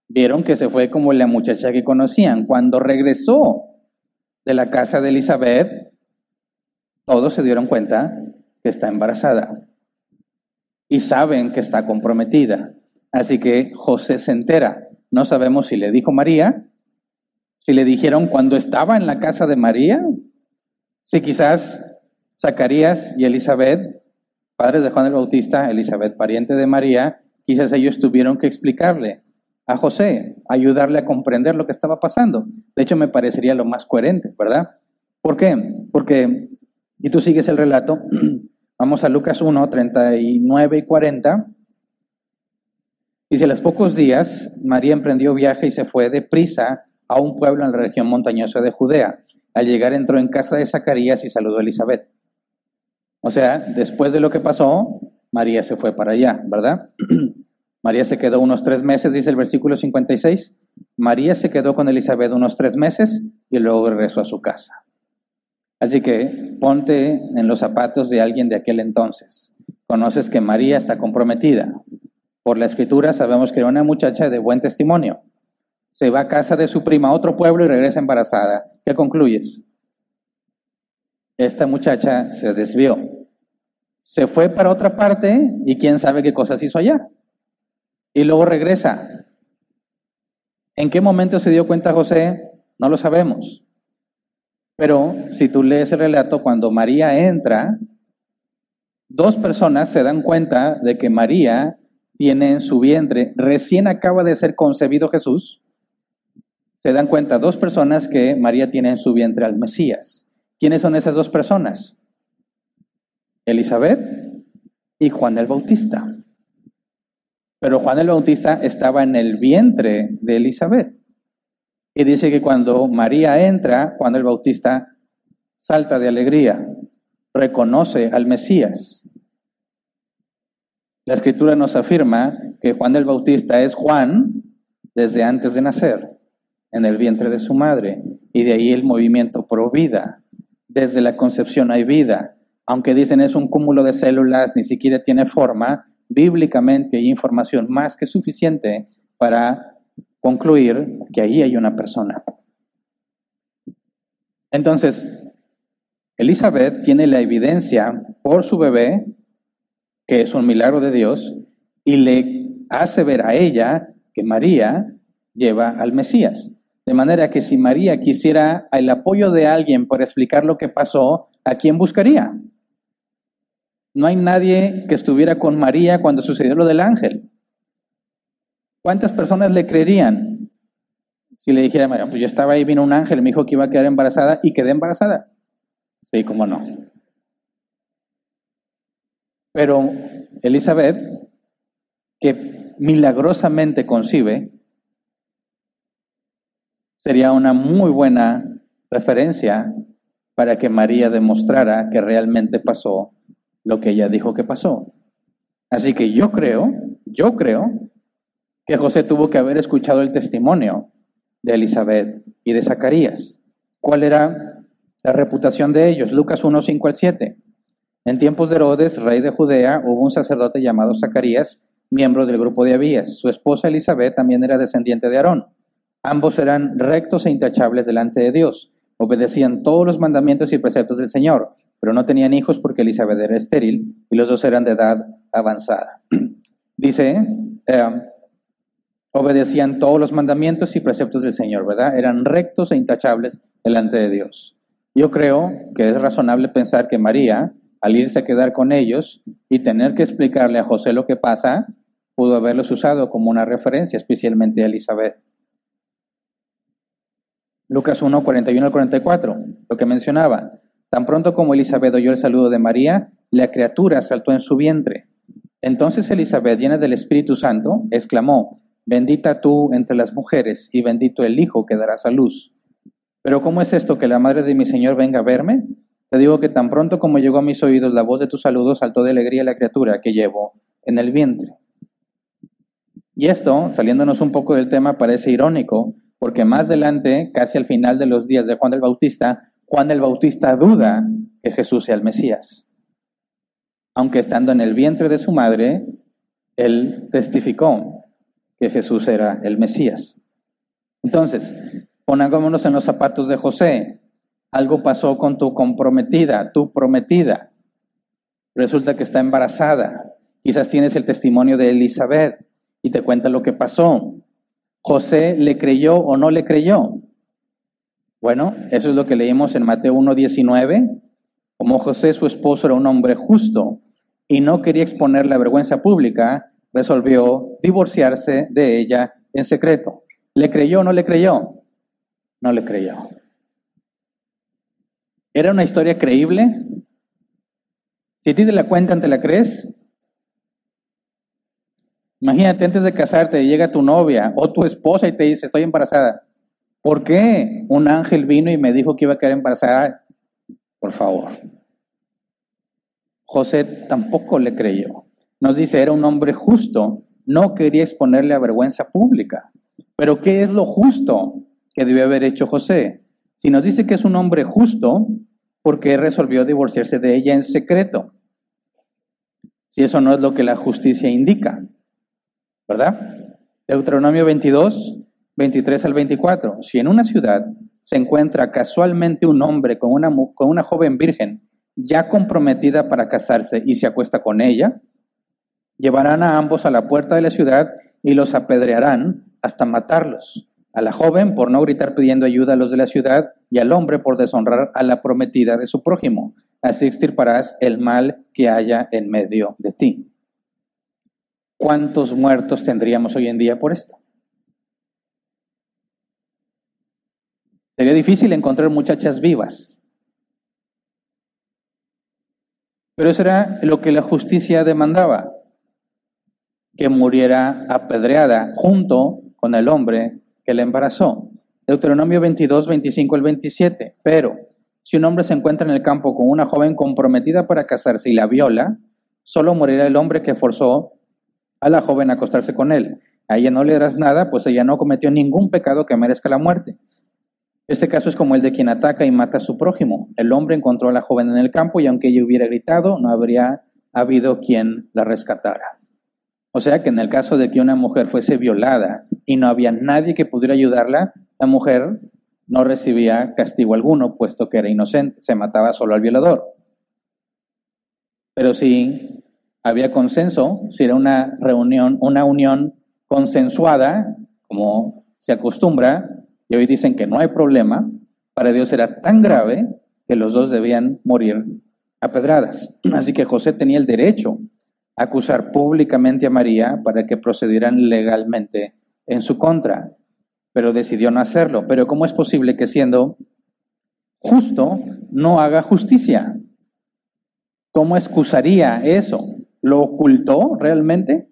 vieron que se fue como la muchacha que conocían. Cuando regresó de la casa de Elizabeth, todos se dieron cuenta que está embarazada. Y saben que está comprometida. Así que José se entera. No sabemos si le dijo María, si le dijeron cuando estaba en la casa de María. Si sí, quizás Zacarías y Elizabeth, padres de Juan el Bautista, Elizabeth, pariente de María, quizás ellos tuvieron que explicarle a José, ayudarle a comprender lo que estaba pasando. De hecho, me parecería lo más coherente, ¿verdad? ¿Por qué? Porque, y tú sigues el relato, vamos a Lucas uno, treinta y nueve y cuarenta. Dice, a los pocos días, María emprendió viaje y se fue de prisa a un pueblo en la región montañosa de Judea. Al llegar entró en casa de Zacarías y saludó a Elizabeth. O sea, después de lo que pasó, María se fue para allá, ¿verdad? María se quedó unos tres meses, dice el versículo cincuenta y seis. María se quedó con Elizabeth unos tres meses y luego regresó a su casa. Así que ponte en los zapatos de alguien de aquel entonces. Conoces que María está comprometida. Por la Escritura sabemos que era una muchacha de buen testimonio. Se va a casa de su prima a otro pueblo y regresa embarazada. ¿Qué concluyes? Esta muchacha se desvió. Se fue para otra parte y quién sabe qué cosas hizo allá. Y luego regresa. ¿En qué momento se dio cuenta José? No lo sabemos. Pero si tú lees el relato, cuando María entra, dos personas se dan cuenta de que María tiene en su vientre, recién acaba de ser concebido Jesús. Se dan cuenta dos personas que María tiene en su vientre al Mesías. ¿Quiénes son esas dos personas? Elizabeth y Juan el Bautista. Pero Juan el Bautista estaba en el vientre de Elizabeth. Y dice que cuando María entra, Juan el Bautista salta de alegría, reconoce al Mesías. La Escritura nos afirma que Juan el Bautista es Juan desde antes de nacer, en el vientre de su madre, y de ahí el movimiento pro vida. Desde la concepción hay vida, aunque dicen es un cúmulo de células, ni siquiera tiene forma, bíblicamente hay información más que suficiente para concluir que ahí hay una persona. Entonces, Elizabeth tiene la evidencia por su bebé, que es un milagro de Dios, y le hace ver a ella que María lleva al Mesías. De manera que si María quisiera el apoyo de alguien para explicar lo que pasó, ¿a quién buscaría? No hay nadie que estuviera con María cuando sucedió lo del ángel. ¿Cuántas personas le creerían? Si le dijera, María, pues yo estaba ahí, vino un ángel, me dijo que iba a quedar embarazada y quedé embarazada. Sí, cómo no. Pero Elizabeth, que milagrosamente concibe, sería una muy buena referencia para que María demostrara que realmente pasó lo que ella dijo que pasó. Así que yo creo, yo creo que José tuvo que haber escuchado el testimonio de Elizabeth y de Zacarías. ¿Cuál era la reputación de ellos? Lucas uno, cinco al siete. En tiempos de Herodes, rey de Judea, hubo un sacerdote llamado Zacarías, miembro del grupo de Abías. Su esposa Elizabeth también era descendiente de Aarón. Ambos eran rectos e intachables delante de Dios. Obedecían todos los mandamientos y preceptos del Señor, pero no tenían hijos porque Elizabeth era estéril y los dos eran de edad avanzada. Dice, eh, obedecían todos los mandamientos y preceptos del Señor, ¿verdad? Eran rectos e intachables delante de Dios. Yo creo que es razonable pensar que María, al irse a quedar con ellos y tener que explicarle a José lo que pasa, pudo haberlos usado como una referencia, especialmente a Elizabeth. Lucas uno, cuarenta y uno al cuarenta y cuatro, lo que mencionaba. Tan pronto como Elizabeth oyó el saludo de María, la criatura saltó en su vientre. Entonces Elizabeth, llena del Espíritu Santo, exclamó, «Bendita tú entre las mujeres, y bendito el Hijo que darás a luz». ¿Pero cómo es esto, que la madre de mi Señor venga a verme? Te digo que tan pronto como llegó a mis oídos la voz de tu saludo, saltó de alegría la criatura que llevo en el vientre. Y esto, saliéndonos un poco del tema, parece irónico, porque más adelante, casi al final de los días de Juan el Bautista, Juan el Bautista duda que Jesús sea el Mesías. Aunque estando en el vientre de su madre, él testificó que Jesús era el Mesías. Entonces, pongámonos en los zapatos de José. Algo pasó con tu comprometida, tu prometida. Resulta que está embarazada. Quizás tienes el testimonio de Elizabeth y te cuenta lo que pasó. ¿José le creyó o no le creyó? Bueno, eso es lo que leímos en Mateo uno, diecinueve. Como José, su esposo, era un hombre justo y no quería exponer la vergüenza pública, resolvió divorciarse de ella en secreto. ¿Le creyó o no le creyó? No le creyó. ¿Era una historia creíble? Si a ti te la cuentan, ¿te la crees? Imagínate, antes de casarte llega tu novia o tu esposa y te dice, estoy embarazada. ¿Por qué? Un ángel vino y me dijo que iba a quedar embarazada. Por favor. José tampoco le creyó. Nos dice, era un hombre justo, no quería exponerle a vergüenza pública. Pero ¿qué es lo justo que debió haber hecho José? Si nos dice que es un hombre justo, ¿por qué resolvió divorciarse de ella en secreto? Si eso no es lo que la justicia indica. ¿Verdad? Deuteronomio veintidós, veintitrés al veinticuatro. Si en una ciudad se encuentra casualmente un hombre con una, con una joven virgen ya comprometida para casarse y se acuesta con ella, llevarán a ambos a la puerta de la ciudad y los apedrearán hasta matarlos. A la joven por no gritar pidiendo ayuda a los de la ciudad y al hombre por deshonrar a la prometida de su prójimo. Así extirparás el mal que haya en medio de ti. ¿Cuántos muertos tendríamos hoy en día por esto? Sería difícil encontrar muchachas vivas. Pero eso era lo que la justicia demandaba, que muriera apedreada junto con el hombre que la embarazó. Deuteronomio veintidós, veinticinco al veintisiete. Pero si un hombre se encuentra en el campo con una joven comprometida para casarse y la viola, solo morirá el hombre que forzó a la joven a acostarse con él. A ella no le harás nada, pues ella no cometió ningún pecado que merezca la muerte. Este caso es como el de quien ataca y mata a su prójimo. El hombre encontró a la joven en el campo y aunque ella hubiera gritado, no habría habido quien la rescatara. O sea que en el caso de que una mujer fuese violada y no había nadie que pudiera ayudarla, la mujer no recibía castigo alguno, puesto que era inocente, se mataba solo al violador. Pero si había consenso, si era una reunión, una unión consensuada, como se acostumbra, y hoy dicen que no hay problema, para Dios era tan grave que los dos debían morir a pedradas. Así que José tenía el derecho a acusar públicamente a María para que procedieran legalmente en su contra, pero decidió no hacerlo. Pero ¿cómo es posible que siendo justo no haga justicia? ¿Cómo excusaría eso? ¿Lo ocultó realmente?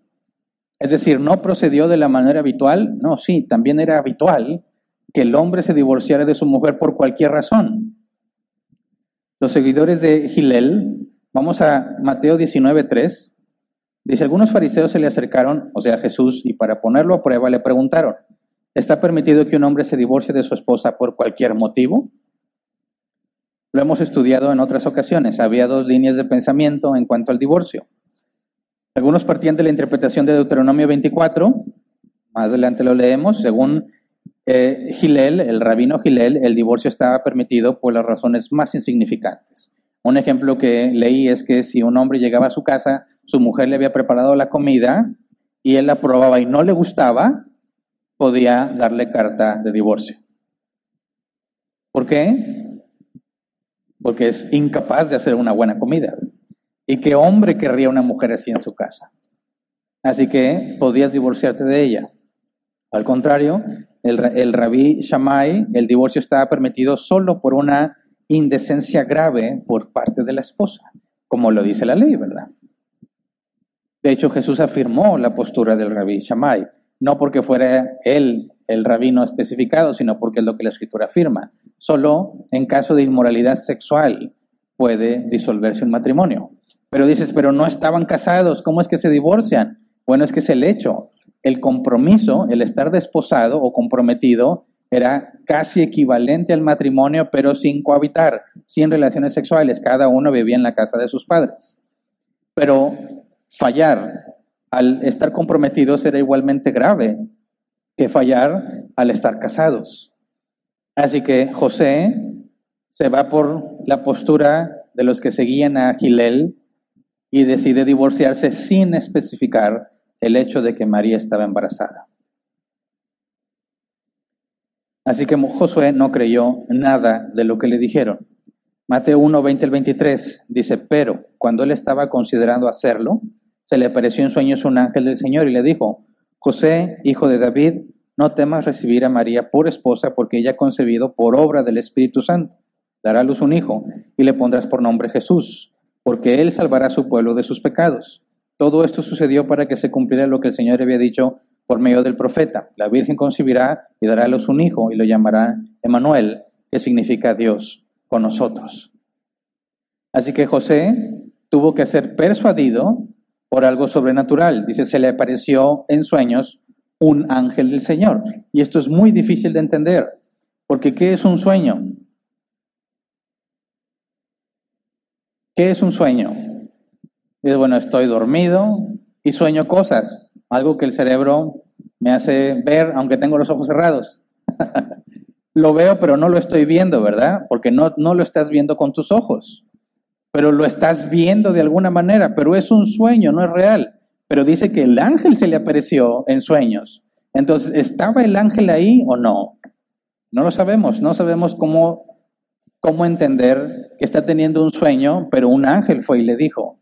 Es decir, ¿no procedió de la manera habitual? No, sí, también era habitual que el hombre se divorciara de su mujer por cualquier razón. Los seguidores de Gilel, vamos a Mateo diecinueve tres, dice, algunos fariseos se le acercaron, o sea, a Jesús, y para ponerlo a prueba le preguntaron, ¿está permitido que un hombre se divorcie de su esposa por cualquier motivo? Lo hemos estudiado en otras ocasiones, había dos líneas de pensamiento en cuanto al divorcio. Algunos partían de la interpretación de Deuteronomio veinticuatro, más adelante lo leemos, según Eh, Gilel, el rabino Gilel, el divorcio estaba permitido por las razones más insignificantes. Un ejemplo que leí es que si un hombre llegaba a su casa, su mujer le había preparado la comida y él la probaba y no le gustaba, podía darle carta de divorcio. ¿Por qué? Porque es incapaz de hacer una buena comida. ¿Y qué hombre querría una mujer así en su casa? Así que podías divorciarte de ella. Al contrario, El, el rabí Shammai, el divorcio estaba permitido solo por una indecencia grave por parte de la esposa, como lo dice la ley, ¿verdad? De hecho, Jesús afirmó la postura del rabí Shammai, no porque fuera él el rabino especificado, sino porque es lo que la Escritura afirma. Solo en caso de inmoralidad sexual puede disolverse un matrimonio. Pero dices, pero no estaban casados, ¿cómo es que se divorcian? Bueno, es que es el hecho. El compromiso, el estar desposado o comprometido, era casi equivalente al matrimonio, pero sin cohabitar, sin relaciones sexuales. Cada uno vivía en la casa de sus padres. Pero fallar al estar comprometidos era igualmente grave que fallar al estar casados. Así que José se va por la postura de los que seguían a Gilel y decide divorciarse sin especificar el hecho de que María estaba embarazada. Así que Josué no creyó nada de lo que le dijeron. Mateo uno, veinte al veintitrés dice, pero cuando él estaba considerando hacerlo, se le apareció en sueños un ángel del Señor y le dijo, José, hijo de David, no temas recibir a María por esposa, porque ella ha concebido por obra del Espíritu Santo. Dará a luz un hijo y le pondrás por nombre Jesús, porque él salvará a su pueblo de sus pecados. Todo esto sucedió para que se cumpliera lo que el Señor había dicho por medio del profeta. La Virgen concebirá y dará a luz un hijo y lo llamará Emmanuel, que significa Dios con nosotros. Así que José tuvo que ser persuadido por algo sobrenatural. Dice, se le apareció en sueños un ángel del Señor. Y esto es muy difícil de entender, porque ¿qué es un sueño? ¿Qué es un sueño? Dice, bueno, estoy dormido y sueño cosas, algo que el cerebro me hace ver, aunque tengo los ojos cerrados. Lo veo, pero no lo estoy viendo, ¿verdad? Porque no, no lo estás viendo con tus ojos, pero lo estás viendo de alguna manera, pero es un sueño, no es real. Pero dice que el ángel se le apareció en sueños. Entonces, ¿estaba el ángel ahí o no? No lo sabemos, no sabemos cómo, cómo entender que está teniendo un sueño, pero un ángel fue y le dijo.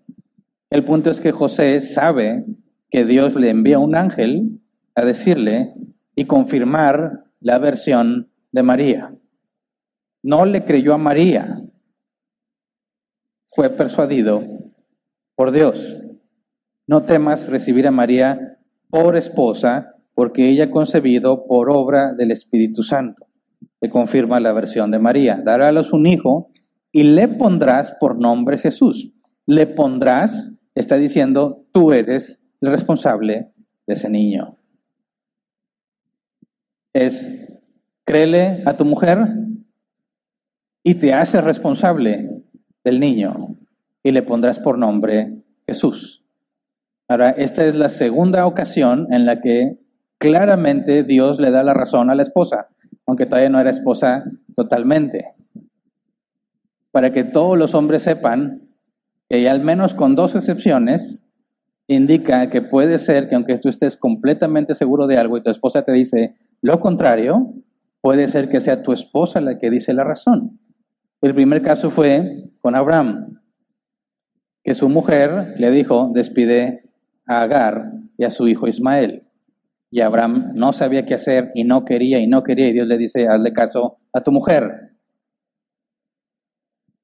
El punto es que José sabe que Dios le envía un ángel a decirle y confirmar la versión de María. No le creyó a María, fue persuadido por Dios. No temas recibir a María por esposa, porque ella ha concebido por obra del Espíritu Santo. Le confirma la versión de María. Dará a luz un hijo y le pondrás por nombre Jesús. Le pondrás. Está diciendo, tú eres el responsable de ese niño. Es, créele a tu mujer, y te haces responsable del niño y le pondrás por nombre Jesús. Ahora, esta es la segunda ocasión en la que claramente Dios le da la razón a la esposa, aunque todavía no era esposa totalmente, para que todos los hombres sepan que al menos con dos excepciones indica que puede ser que aunque tú estés completamente seguro de algo y tu esposa te dice lo contrario, puede ser que sea tu esposa la que dice la razón. El primer caso fue con Abraham, que su mujer le dijo, despide a Agar y a su hijo Ismael. Y Abraham no sabía qué hacer y no quería y no quería y Dios le dice, hazle caso a tu mujer.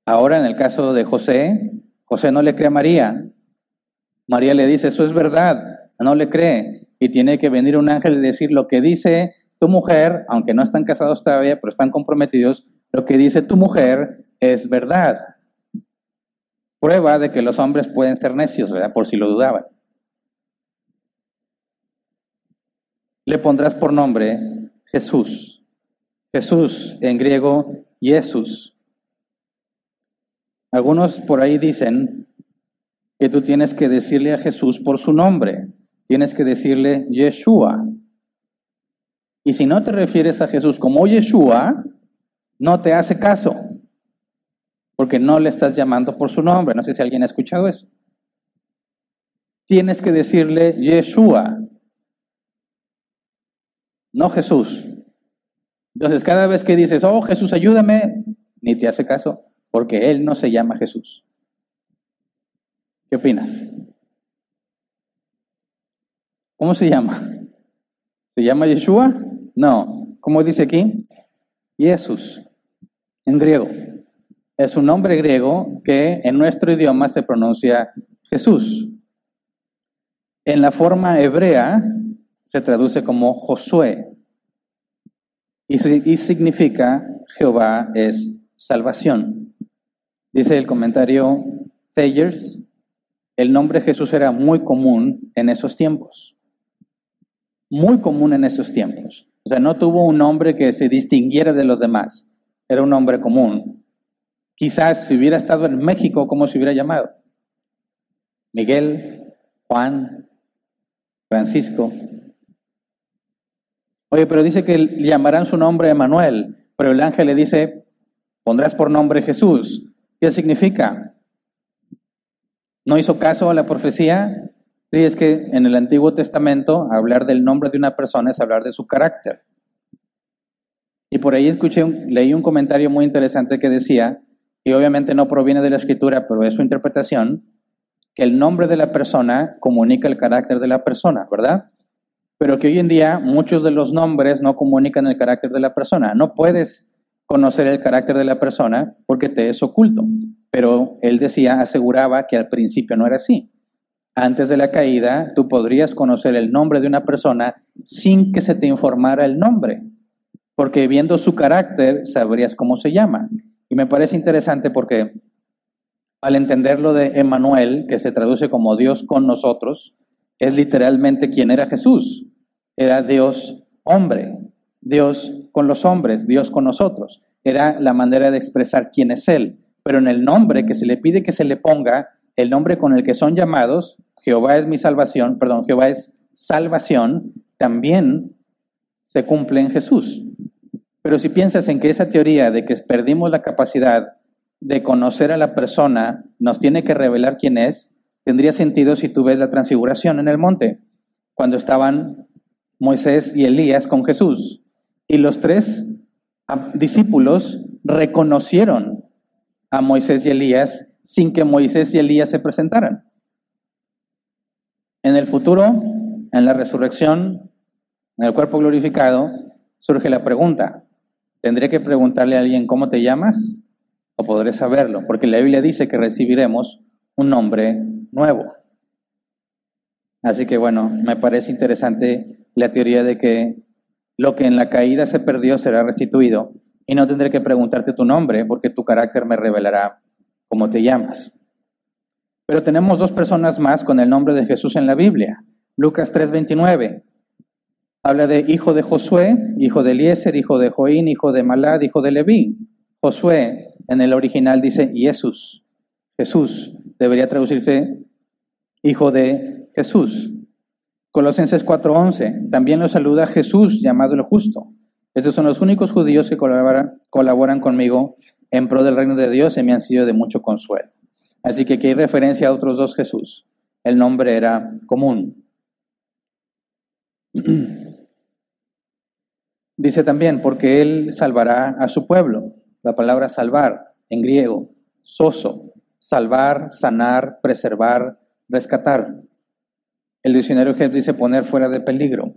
Ahora en el caso de José, José no le cree a María. María le dice, eso es verdad, no le cree. Y tiene que venir un ángel y decir lo que dice tu mujer, aunque no están casados todavía, pero están comprometidos, lo que dice tu mujer es verdad. Prueba de que los hombres pueden ser necios, ¿verdad? Por si lo dudaban. Le pondrás por nombre Jesús. Jesús, en griego, Jesús. Algunos por ahí dicen que tú tienes que decirle a Jesús por su nombre. Tienes que decirle Yeshua. Y si no te refieres a Jesús como Yeshua, no te hace caso. Porque no le estás llamando por su nombre. No sé si alguien ha escuchado eso. Tienes que decirle Yeshua, no Jesús. Entonces, cada vez que dices, oh Jesús, ayúdame, ni te hace caso. Porque Él no se llama Jesús. ¿Qué opinas? ¿Cómo se llama? ¿Se llama Yeshua? No. ¿Cómo dice aquí? Jesús, en griego. Es un nombre griego que en nuestro idioma se pronuncia Jesús. En la forma hebrea se traduce como Josué. Y, y significa Jehová es salvación. Dice el comentario Sayers, el nombre Jesús era muy común en esos tiempos. Muy común en esos tiempos. O sea, no tuvo un nombre que se distinguiera de los demás. Era un nombre común. Quizás si hubiera estado en México, ¿cómo se hubiera llamado? Miguel, Juan, Francisco. Oye, pero dice que llamarán su nombre Emmanuel, pero el ángel le dice, pondrás por nombre Jesús. ¿Qué significa? ¿No hizo caso a la profecía? Sí, es que en el Antiguo Testamento hablar del nombre de una persona es hablar de su carácter. Y por ahí escuché, un, leí un comentario muy interesante que decía, y obviamente no proviene de la Escritura, pero es su interpretación, que el nombre de la persona comunica el carácter de la persona, ¿verdad? Pero que hoy en día muchos de los nombres no comunican el carácter de la persona. No puedes conocer el carácter de la persona porque te es oculto. Pero él decía, aseguraba que al principio no era así. Antes de la caída, tú podrías conocer el nombre de una persona sin que se te informara el nombre, porque viendo su carácter sabrías cómo se llama. Y me parece interesante porque al entender lo de Emmanuel, que se traduce como Dios con nosotros, es literalmente quien era Jesús. Era Dios hombre, Dios con los hombres, Dios con nosotros. Era la manera de expresar quién es Él. Pero en el nombre que se le pide que se le ponga, el nombre con el que son llamados, Jehová es mi salvación, perdón, Jehová es salvación, también se cumple en Jesús. Pero si piensas en que esa teoría de que perdimos la capacidad de conocer a la persona, nos tiene que revelar quién es, tendría sentido si tú ves la transfiguración en el monte, cuando estaban Moisés y Elías con Jesús. Y los tres discípulos reconocieron a Moisés y Elías sin que Moisés y Elías se presentaran. En el futuro, en la resurrección, en el cuerpo glorificado, surge la pregunta. ¿Tendré que preguntarle a alguien cómo te llamas? ¿O podré saberlo? Porque la Biblia dice que recibiremos un nombre nuevo. Así que bueno, me parece interesante la teoría de que lo que en la caída se perdió será restituido y no tendré que preguntarte tu nombre porque tu carácter me revelará cómo te llamas. Pero tenemos dos personas más con el nombre de Jesús en la Biblia. Lucas tres veintinueve habla de hijo de Josué, hijo de Eliezer, hijo de Joín, hijo de Malad, hijo de Leví. Josué en el original dice Jesús. Jesús debería traducirse hijo de Jesús. Colosenses cuatro once, también lo saluda Jesús, llamado el justo. Estos son los únicos judíos que colaboran, colaboran conmigo en pro del reino de Dios y me han sido de mucho consuelo. Así que aquí hay referencia a otros dos Jesús. El nombre era común. Dice también, porque Él salvará a su pueblo. La palabra salvar, en griego, soso, salvar, sanar, preservar, rescatar. El diccionario que dice poner fuera de peligro,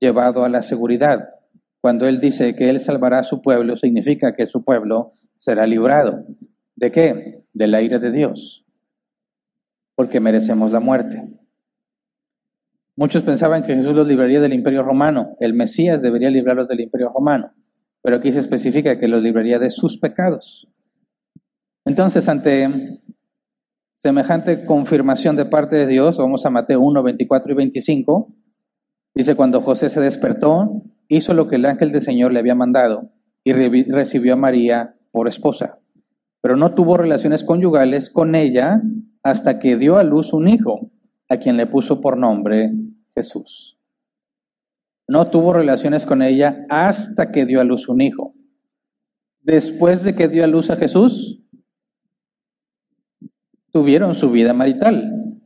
llevado a la seguridad. Cuando Él dice que Él salvará a su pueblo, significa que su pueblo será librado. ¿De qué? De la ira de Dios. Porque merecemos la muerte. Muchos pensaban que Jesús los libraría del imperio romano. El Mesías debería librarlos del imperio romano. Pero aquí se especifica que los libraría de sus pecados. Entonces, ante semejante confirmación de parte de Dios, vamos a Mateo uno, veinticuatro y veinticinco. Dice, cuando José se despertó, hizo lo que el ángel del Señor le había mandado y re- recibió a María por esposa. Pero no tuvo relaciones conyugales con ella hasta que dio a luz un hijo, a quien le puso por nombre Jesús. No tuvo relaciones con ella hasta que dio a luz un hijo. Después de que dio a luz a Jesús, tuvieron su vida marital,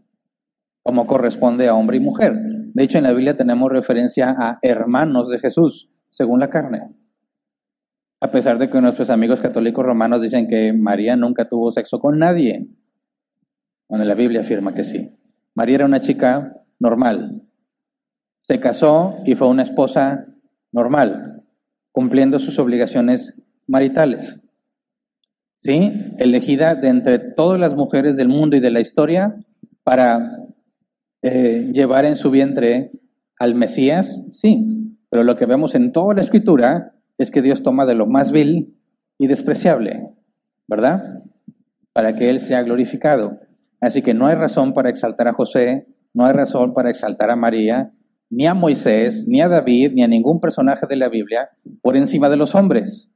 como corresponde a hombre y mujer. De hecho, en la Biblia tenemos referencia a hermanos de Jesús, según la carne. A pesar de que nuestros amigos católicos romanos dicen que María nunca tuvo sexo con nadie. Bueno, la Biblia afirma que sí. María era una chica normal. Se casó y fue una esposa normal, cumpliendo sus obligaciones maritales. ¿Sí? Elegida de entre todas las mujeres del mundo y de la historia para eh, llevar en su vientre al Mesías, sí. Pero lo que vemos en toda la Escritura es que Dios toma de lo más vil y despreciable, ¿verdad? Para que Él sea glorificado. Así que no hay razón para exaltar a José, no hay razón para exaltar a María, ni a Moisés, ni a David, ni a ningún personaje de la Biblia por encima de los hombres,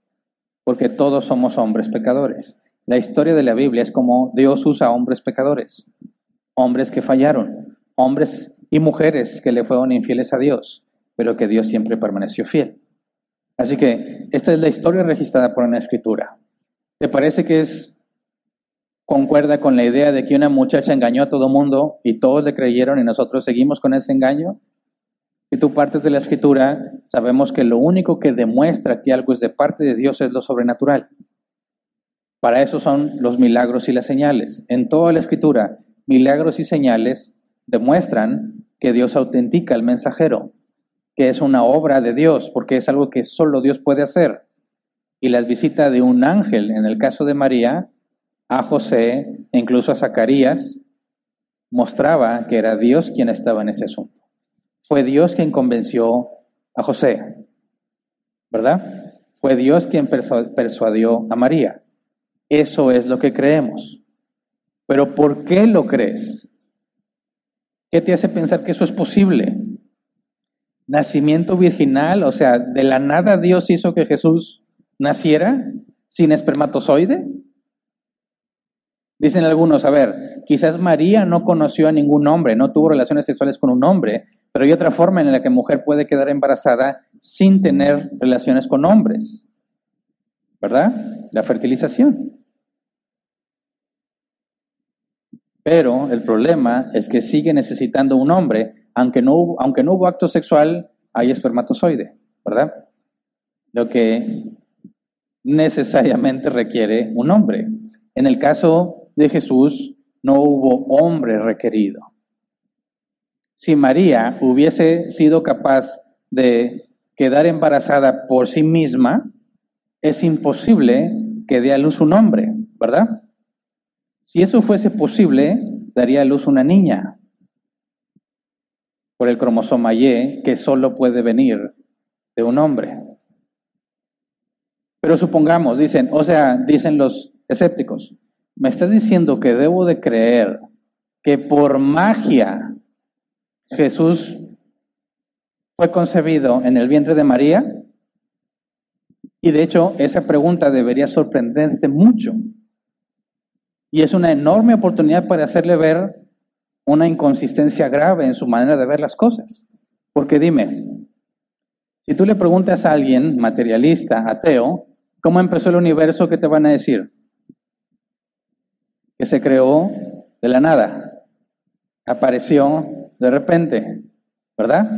porque todos somos hombres pecadores. La historia de la Biblia es como Dios usa hombres pecadores, hombres que fallaron, hombres y mujeres que le fueron infieles a Dios, pero que Dios siempre permaneció fiel. Así que esta es la historia registrada por una escritura. ¿Te parece que es... concuerda con la idea de que una muchacha engañó a todo mundo y todos le creyeron y nosotros seguimos con ese engaño? Si tú partes de la Escritura, sabemos que lo único que demuestra que algo es de parte de Dios es lo sobrenatural. Para eso son los milagros y las señales. En toda la Escritura, milagros y señales demuestran que Dios autentica al mensajero, que es una obra de Dios, porque es algo que solo Dios puede hacer. Y la visita de un ángel, en el caso de María, a José e incluso a Zacarías, mostraba que era Dios quien estaba en ese asunto. Fue Dios quien convenció a José, ¿verdad? Fue Dios quien persu- persuadió a María. Eso es lo que creemos. Pero ¿por qué lo crees? ¿Qué te hace pensar que eso es posible? ¿Nacimiento virginal? O sea, ¿de la nada Dios hizo que Jesús naciera sin espermatozoide? Dicen algunos, a ver, quizás María no conoció a ningún hombre, no tuvo relaciones sexuales con un hombre, pero hay otra forma en la que mujer puede quedar embarazada sin tener relaciones con hombres, ¿verdad? La fertilización. Pero el problema es que sigue necesitando un hombre, aunque no, aunque no hubo acto sexual, hay espermatozoide, ¿verdad? Lo que necesariamente requiere un hombre. En el caso de Jesús no hubo hombre requerido. Si María hubiese sido capaz de quedar embarazada por sí misma, es imposible que dé a luz un hombre, ¿verdad? Si eso fuese posible, daría a luz una niña por el cromosoma Y, que solo puede venir de un hombre. Pero supongamos, dicen, o sea, dicen los escépticos, ¿me estás diciendo que debo de creer que por magia Jesús fue concebido en el vientre de María Y de hecho, esa pregunta debería sorprenderte mucho. Y es una enorme oportunidad para hacerle ver una inconsistencia grave en su manera de ver las cosas. Porque dime, si tú le preguntas a alguien materialista, ateo, ¿cómo empezó el universo? ¿Qué te van a decir? Que se creó de la nada, apareció de repente, ¿verdad?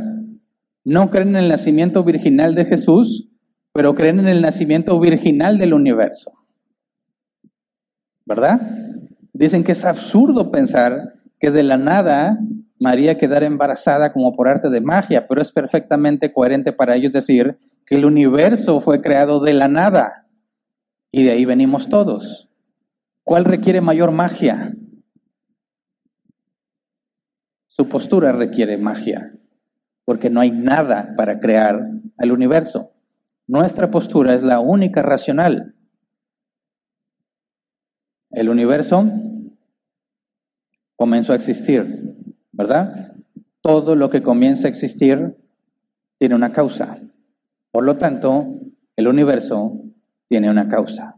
No creen en el nacimiento virginal de Jesús, pero creen en el nacimiento virginal del universo, ¿verdad? Dicen que es absurdo pensar que de la nada María quedara embarazada como por arte de magia, pero es perfectamente coherente para ellos decir que el universo fue creado de la nada y de ahí venimos todos. ¿Cuál requiere mayor magia? Su postura requiere magia, porque no hay nada para crear al universo. Nuestra postura es la única racional. El universo comenzó a existir, ¿verdad? Todo lo que comienza a existir tiene una causa. Por lo tanto, el universo tiene una causa.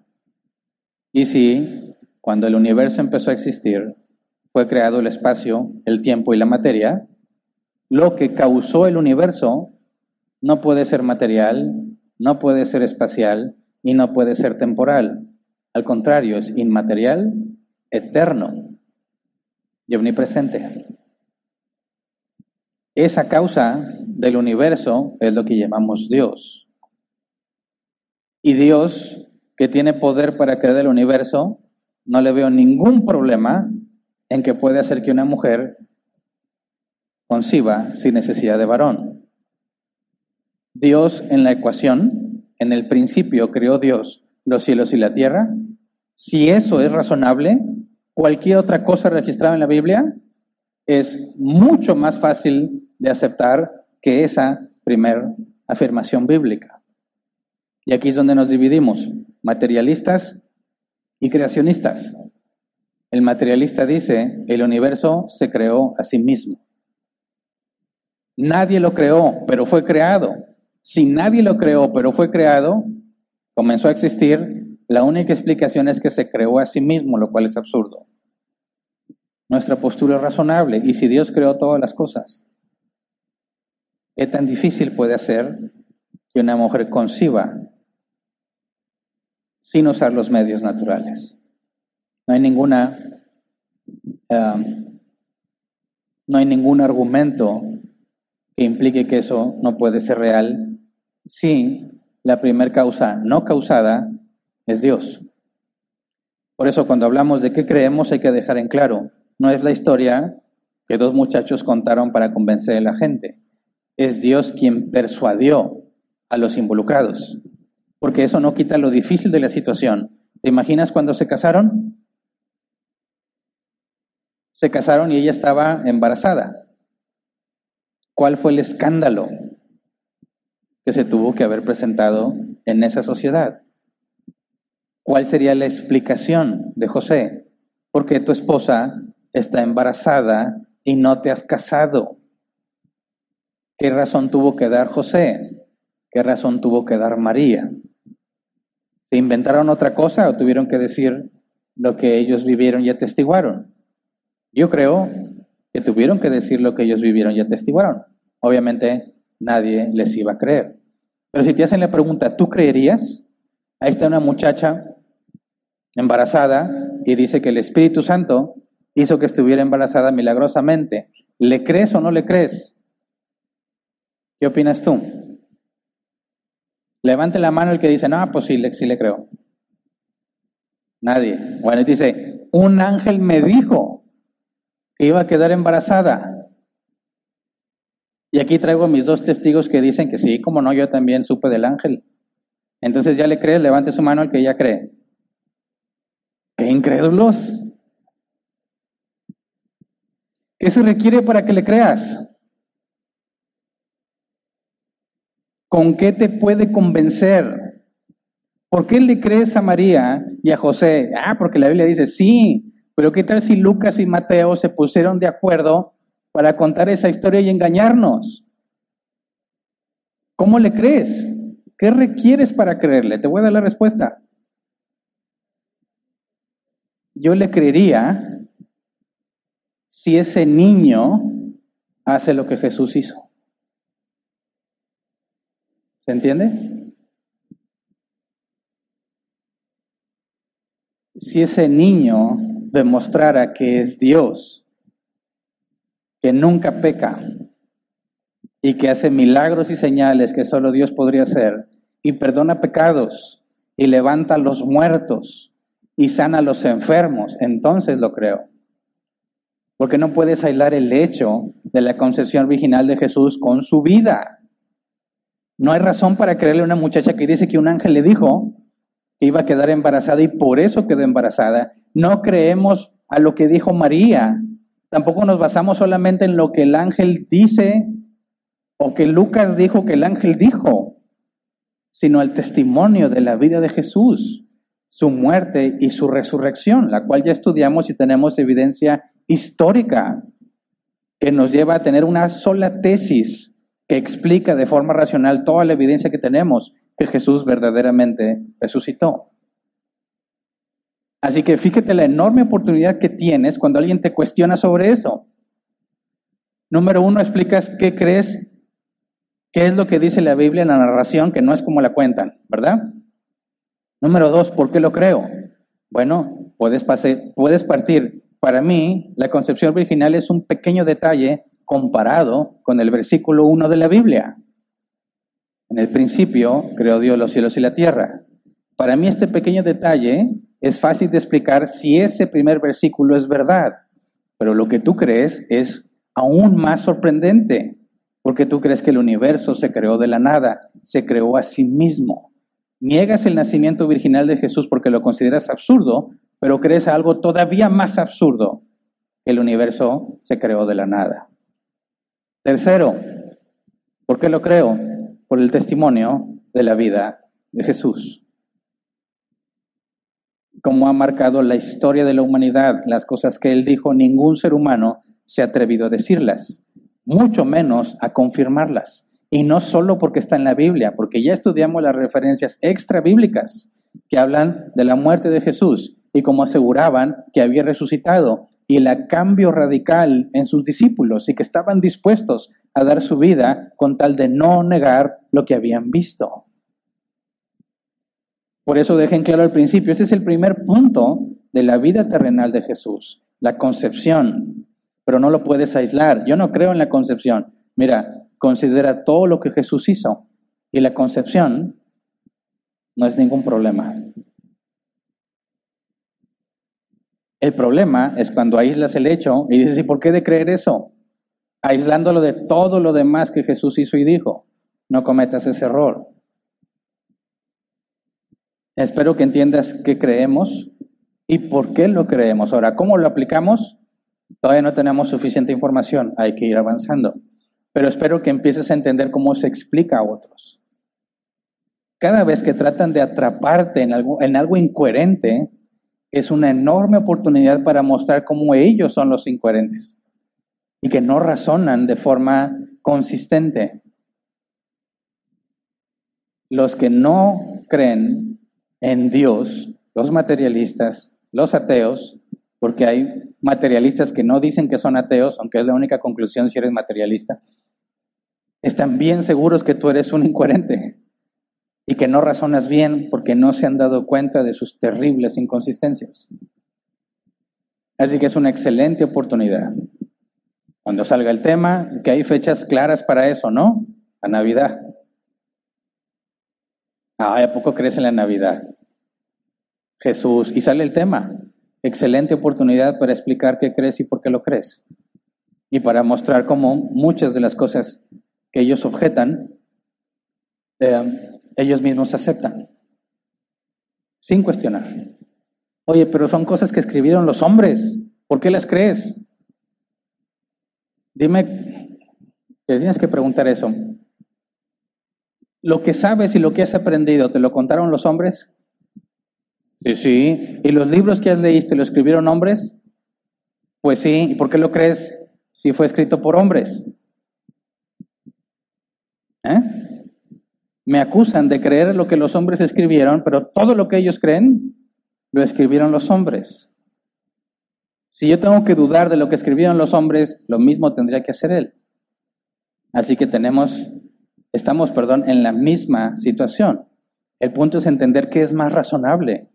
Y si, cuando el universo empezó a existir, fue creado el espacio, el tiempo y la materia, lo que causó el universo no puede ser material, no puede ser espacial y no puede ser temporal. Al contrario, es inmaterial, eterno y omnipresente. Esa causa del universo es lo que llamamos Dios. Y Dios, que tiene poder para crear el universo, no le veo ningún problema en que puede hacer que una mujer conciba sin necesidad de varón. Dios en la ecuación, en el principio creó Dios los cielos y la tierra. Si eso es razonable, cualquier otra cosa registrada en la Biblia es mucho más fácil de aceptar que esa primera afirmación bíblica. Y aquí es donde nos dividimos, materialistas y creacionistas. El materialista dice, el universo se creó a sí mismo. Nadie lo creó, pero fue creado. Si nadie lo creó, pero fue creado, comenzó a existir, la única explicación es que se creó a sí mismo, lo cual es absurdo. Nuestra postura es razonable. Y si Dios creó todas las cosas, ¿qué tan difícil puede hacer que una mujer conciba sin usar los medios naturales? No hay ninguna, um, no hay ningún argumento que implique que eso no puede ser real si la primer causa no causada es Dios. Por eso cuando hablamos de qué creemos hay que dejar en claro, no es la historia que dos muchachos contaron para convencer a la gente, es Dios quien persuadió a los involucrados, porque eso no quita lo difícil de la situación. ¿Te imaginas cuando se casaron? Se casaron y ella estaba embarazada. ¿Cuál fue el escándalo que se tuvo que haber presentado en esa sociedad? ¿Cuál sería la explicación de José? ¿Por qué tu esposa está embarazada y no te has casado? ¿Qué razón tuvo que dar José? ¿Qué razón tuvo que dar María? ¿Se inventaron otra cosa o tuvieron que decir lo que ellos vivieron y atestiguaron? Yo creo que tuvieron que decir lo que ellos vivieron y atestiguaron. Obviamente nadie les iba a creer. Pero si te hacen la pregunta, ¿tú creerías? Ahí está una muchacha embarazada y dice que el Espíritu Santo hizo que estuviera embarazada milagrosamente. ¿Le crees o no le crees? ¿Qué opinas tú? Levante la mano el que dice, no, pues sí, sí le creo. Nadie. Bueno, dice, un ángel me dijo que iba a quedar embarazada. Y aquí traigo a mis dos testigos que dicen que sí, como no, yo también supe del ángel. Entonces, ¿ya le crees? Levante su mano el que ya cree. ¡Qué incrédulos! ¿Qué se requiere para que le creas? ¿Con qué te puede convencer? ¿Por qué le crees a María y a José? Ah, porque la Biblia dice, sí. Pero ¿qué tal si Lucas y Mateo se pusieron de acuerdo para contar esa historia y engañarnos? ¿Cómo le crees? ¿Qué requieres para creerle? Te voy a dar la respuesta. Yo le creería si ese niño hace lo que Jesús hizo. ¿Se entiende? Si ese niño demostrara que es Dios, que nunca peca y que hace milagros y señales que solo Dios podría hacer, y perdona pecados y levanta a los muertos y sana a los enfermos, entonces lo creo. Porque no puedes aislar el hecho de la concepción original de Jesús con su vida. No hay razón para creerle a una muchacha que dice que un ángel le dijo que iba a quedar embarazada y por eso quedó embarazada. No creemos a lo que dijo María. Tampoco nos basamos solamente en lo que el ángel dice o que Lucas dijo que el ángel dijo, sino el testimonio de la vida de Jesús, su muerte y su resurrección, la cual ya estudiamos y tenemos evidencia histórica que nos lleva a tener una sola tesis que explica de forma racional toda la evidencia que tenemos que Jesús verdaderamente resucitó. Así que fíjate la enorme oportunidad que tienes cuando alguien te cuestiona sobre eso. Número uno, explicas qué crees, qué es lo que dice la Biblia en la narración, que no es como la cuentan, ¿verdad? Número dos, ¿por qué lo creo? Bueno, puedes, pase, puedes partir. Para mí, la concepción virginal es un pequeño detalle comparado con el versículo uno de la Biblia. En el principio, creó Dios los cielos y la tierra. Para mí, este pequeño detalle es fácil de explicar si ese primer versículo es verdad, pero lo que tú crees es aún más sorprendente, porque tú crees que el universo se creó de la nada, se creó a sí mismo. Niegas el nacimiento virginal de Jesús porque lo consideras absurdo, pero crees algo todavía más absurdo, que el universo se creó de la nada. Tercero, ¿por qué lo creo? Por el testimonio de la vida de Jesús. Como ha marcado la historia de la humanidad, las cosas que él dijo, ningún ser humano se ha atrevido a decirlas, mucho menos a confirmarlas. Y no solo porque está en la Biblia, porque ya estudiamos las referencias extrabíblicas que hablan de la muerte de Jesús y cómo aseguraban que había resucitado y el cambio radical en sus discípulos y que estaban dispuestos a dar su vida con tal de no negar lo que habían visto. Por eso dejen claro al principio, ese es el primer punto de la vida terrenal de Jesús, la concepción, pero no lo puedes aislar. Yo no creo en la concepción. Mira, considera todo lo que Jesús hizo y la concepción no es ningún problema. El problema es cuando aíslas el hecho y dices, ¿y por qué de creer eso? Aislándolo de todo lo demás que Jesús hizo y dijo. No cometas ese error. Espero que entiendas qué creemos y por qué lo creemos. Ahora, ¿cómo lo aplicamos? Todavía no tenemos suficiente información, hay que ir avanzando. Pero espero que empieces a entender cómo se explica a otros. Cada vez que tratan de atraparte en algo, en algo incoherente, es una enorme oportunidad para mostrar cómo ellos son los incoherentes y que no razonan de forma consistente. Los que no creen en Dios, los materialistas, los ateos, porque hay materialistas que no dicen que son ateos, aunque es la única conclusión si eres materialista, están bien seguros que tú eres un incoherente y que no razonas bien porque no se han dado cuenta de sus terribles inconsistencias. Así que es una excelente oportunidad. Cuando salga el tema, que hay fechas claras para eso, ¿no? La Navidad. Ah, ¿a poco crees en la Navidad? Jesús. Y sale el tema. Excelente oportunidad para explicar qué crees y por qué lo crees. Y para mostrar cómo muchas de las cosas que ellos objetan, eh, ellos mismos aceptan. Sin cuestionar. Oye, pero son cosas que escribieron los hombres. ¿Por qué las crees? Dime, te tienes que preguntar eso. Lo que sabes y lo que has aprendido, ¿te lo contaron los hombres? Sí, sí. ¿Y los libros que has leído, lo escribieron hombres? Pues sí. ¿Y por qué lo crees si fue escrito por hombres? ¿Eh? Me acusan de creer lo que los hombres escribieron, pero todo lo que ellos creen lo escribieron los hombres. Si yo tengo que dudar de lo que escribieron los hombres, lo mismo tendría que hacer él. Así que tenemos, estamos, perdón, en la misma situación. El punto es entender qué es más razonable.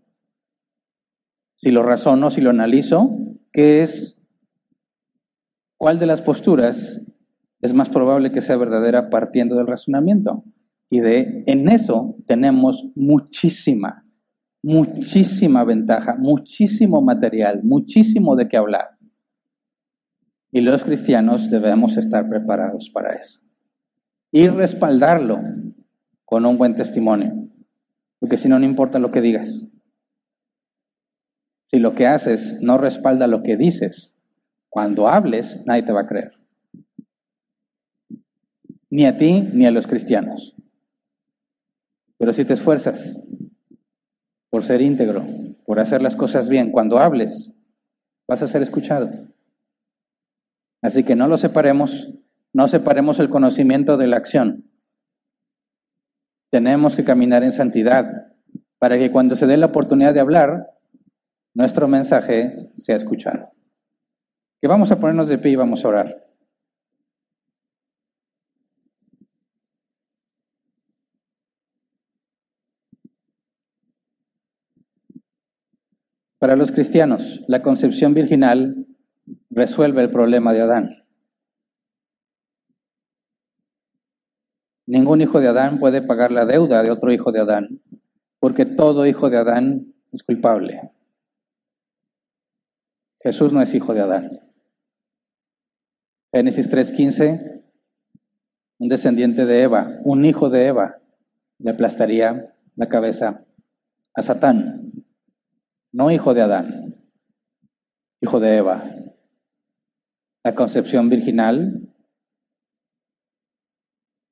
Si lo razono, si lo analizo, ¿qué es? ¿Cuál de las posturas es más probable que sea verdadera partiendo del razonamiento? Y de en eso tenemos muchísima, muchísima ventaja, muchísimo material, muchísimo de qué hablar. Y los cristianos debemos estar preparados para eso. Y respaldarlo con un buen testimonio. Porque si no, no importa lo que digas. Si lo que haces no respalda lo que dices, cuando hables, nadie te va a creer. Ni a ti, ni a los cristianos. Pero si te esfuerzas por ser íntegro, por hacer las cosas bien, cuando hables, vas a ser escuchado. Así que no lo separemos, no separemos el conocimiento de la acción. Tenemos que caminar en santidad para que cuando se dé la oportunidad de hablar, nuestro mensaje sea escuchado. Que vamos a ponernos de pie y vamos a orar. Para los cristianos, la concepción virginal resuelve el problema de Adán. Ningún hijo de Adán puede pagar la deuda de otro hijo de Adán, porque todo hijo de Adán es culpable. Jesús no es hijo de Adán. Génesis tres quince, un descendiente de Eva, un hijo de Eva, le aplastaría la cabeza a Satán. No hijo de Adán, hijo de Eva. La concepción virginal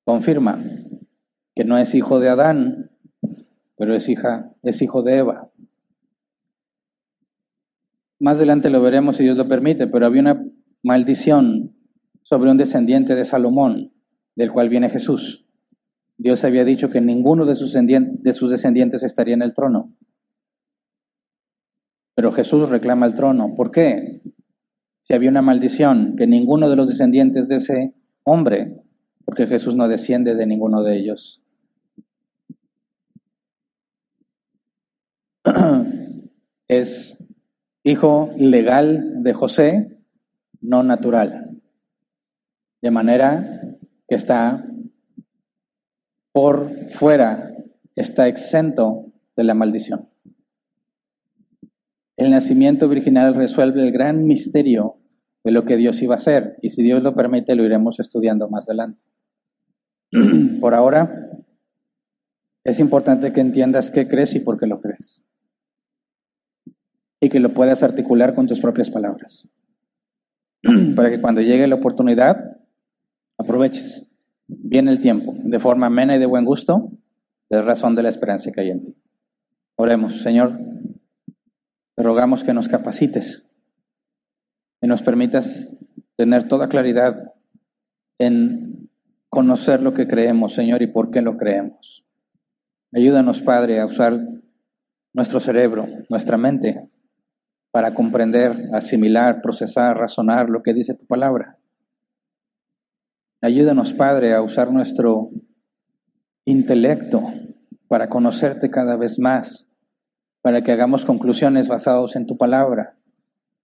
confirma que no es hijo de Adán, pero es hija, es hijo de Eva. Más adelante lo veremos si Dios lo permite, pero había una maldición sobre un descendiente de Salomón, del cual viene Jesús. Dios había dicho que ninguno de sus descendientes estaría en el trono. Pero Jesús reclama el trono. ¿Por qué? Si había una maldición, que ninguno de los descendientes de ese hombre, porque Jesús no desciende de ninguno de ellos. Es hijo legal de José, no natural. De manera que está por fuera, está exento de la maldición. El nacimiento virginal resuelve el gran misterio de lo que Dios iba a hacer. Y si Dios lo permite, lo iremos estudiando más adelante. Por ahora, es importante que entiendas qué crees y por qué lo crees. Y que lo puedas articular con tus propias palabras. Para que cuando llegue la oportunidad, aproveches bien el tiempo, de forma amena y de buen gusto, de razón de la esperanza que hay en ti. Oremos, Señor. Te rogamos que nos capacites, que nos permitas tener toda claridad en conocer lo que creemos, Señor, y por qué lo creemos. Ayúdanos, Padre, a usar nuestro cerebro, nuestra mente, para comprender, asimilar, procesar, razonar lo que dice tu palabra. Ayúdanos, Padre, a usar nuestro intelecto para conocerte cada vez más, para que hagamos conclusiones basadas en tu palabra,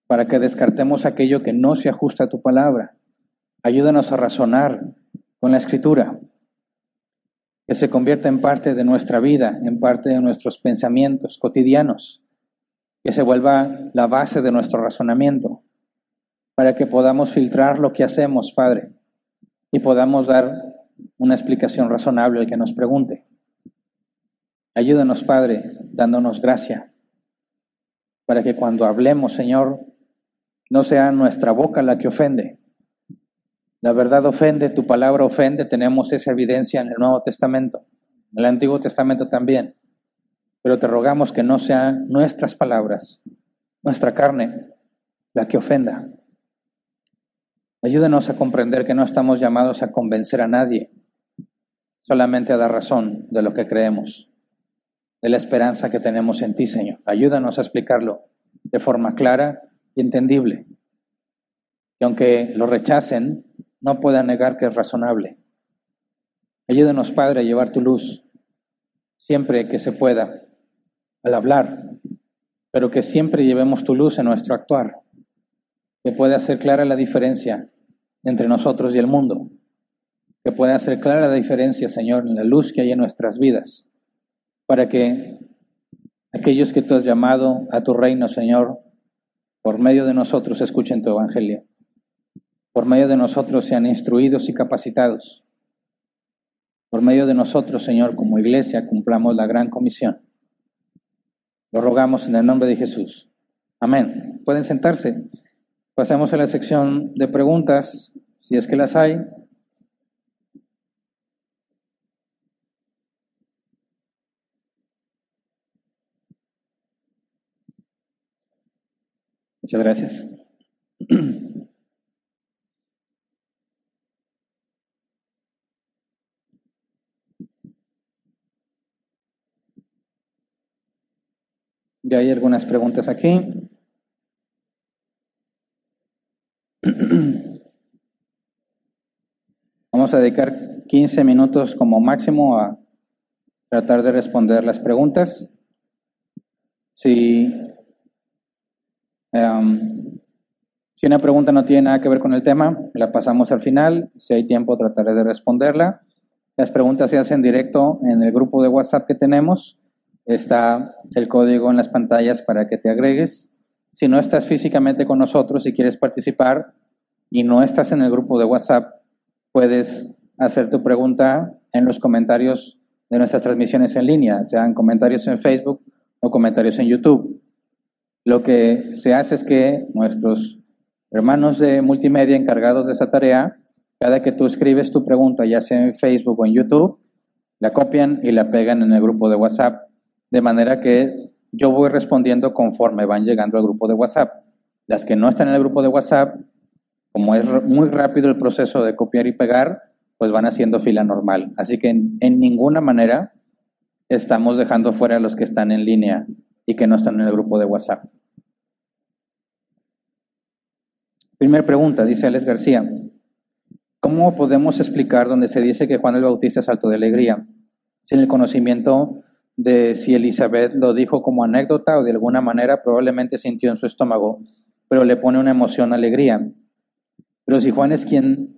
para que descartemos aquello que no se ajusta a tu palabra. Ayúdanos a razonar con la Escritura, que se convierta en parte de nuestra vida, en parte de nuestros pensamientos cotidianos, que se vuelva la base de nuestro razonamiento, para que podamos filtrar lo que hacemos, Padre, y podamos dar una explicación razonable al que nos pregunte. Ayúdanos, Padre, dándonos gracia, para que cuando hablemos, Señor, no sea nuestra boca la que ofende. La verdad ofende, tu palabra ofende, tenemos esa evidencia en el Nuevo Testamento, en el Antiguo Testamento también. Pero te rogamos que no sean nuestras palabras, nuestra carne, la que ofenda. Ayúdanos a comprender que no estamos llamados a convencer a nadie, solamente a dar razón de lo que creemos, de la esperanza que tenemos en ti, Señor. Ayúdanos a explicarlo de forma clara y entendible, que aunque lo rechacen, no puedan negar que es razonable. Ayúdanos, Padre, a llevar tu luz siempre que se pueda al hablar, pero que siempre llevemos tu luz en nuestro actuar, que pueda hacer clara la diferencia entre nosotros y el mundo, que pueda hacer clara la diferencia, Señor, en la luz que hay en nuestras vidas, para que aquellos que tú has llamado a tu reino, Señor, por medio de nosotros escuchen tu evangelio, por medio de nosotros sean instruidos y capacitados, por medio de nosotros, Señor, como iglesia, cumplamos la gran comisión. Lo rogamos en el nombre de Jesús. Amén. Pueden sentarse. Pasamos a la sección de preguntas, si es que las hay. Muchas gracias. Ya hay algunas preguntas aquí. Vamos a dedicar quince minutos como máximo a tratar de responder las preguntas. Si, um, si una pregunta no tiene nada que ver con el tema, la pasamos al final. Si hay tiempo, trataré de responderla. Las preguntas se hacen directo en el grupo de WhatsApp que tenemos. Está el código en las pantallas para que te agregues. Si no estás físicamente con nosotros y quieres participar y no estás en el grupo de WhatsApp, puedes hacer tu pregunta en los comentarios de nuestras transmisiones en línea, sean comentarios en Facebook o comentarios en YouTube. Lo que se hace es que nuestros hermanos de multimedia encargados de esa tarea, cada que tú escribes tu pregunta, ya sea en Facebook o en YouTube, la copian y la pegan en el grupo de WhatsApp, de manera que yo voy respondiendo conforme van llegando al grupo de WhatsApp. Las que no están en el grupo de WhatsApp, como es muy rápido el proceso de copiar y pegar, pues van haciendo fila normal. Así que en, en ninguna manera estamos dejando fuera a los que están en línea y que no están en el grupo de WhatsApp. Primera pregunta, dice Alex García. ¿Cómo podemos explicar donde se dice que Juan el Bautista saltó de alegría sin el conocimiento de si Elizabeth lo dijo como anécdota o de alguna manera probablemente sintió en su estómago, pero le pone una emoción, alegría? Pero si Juan es quien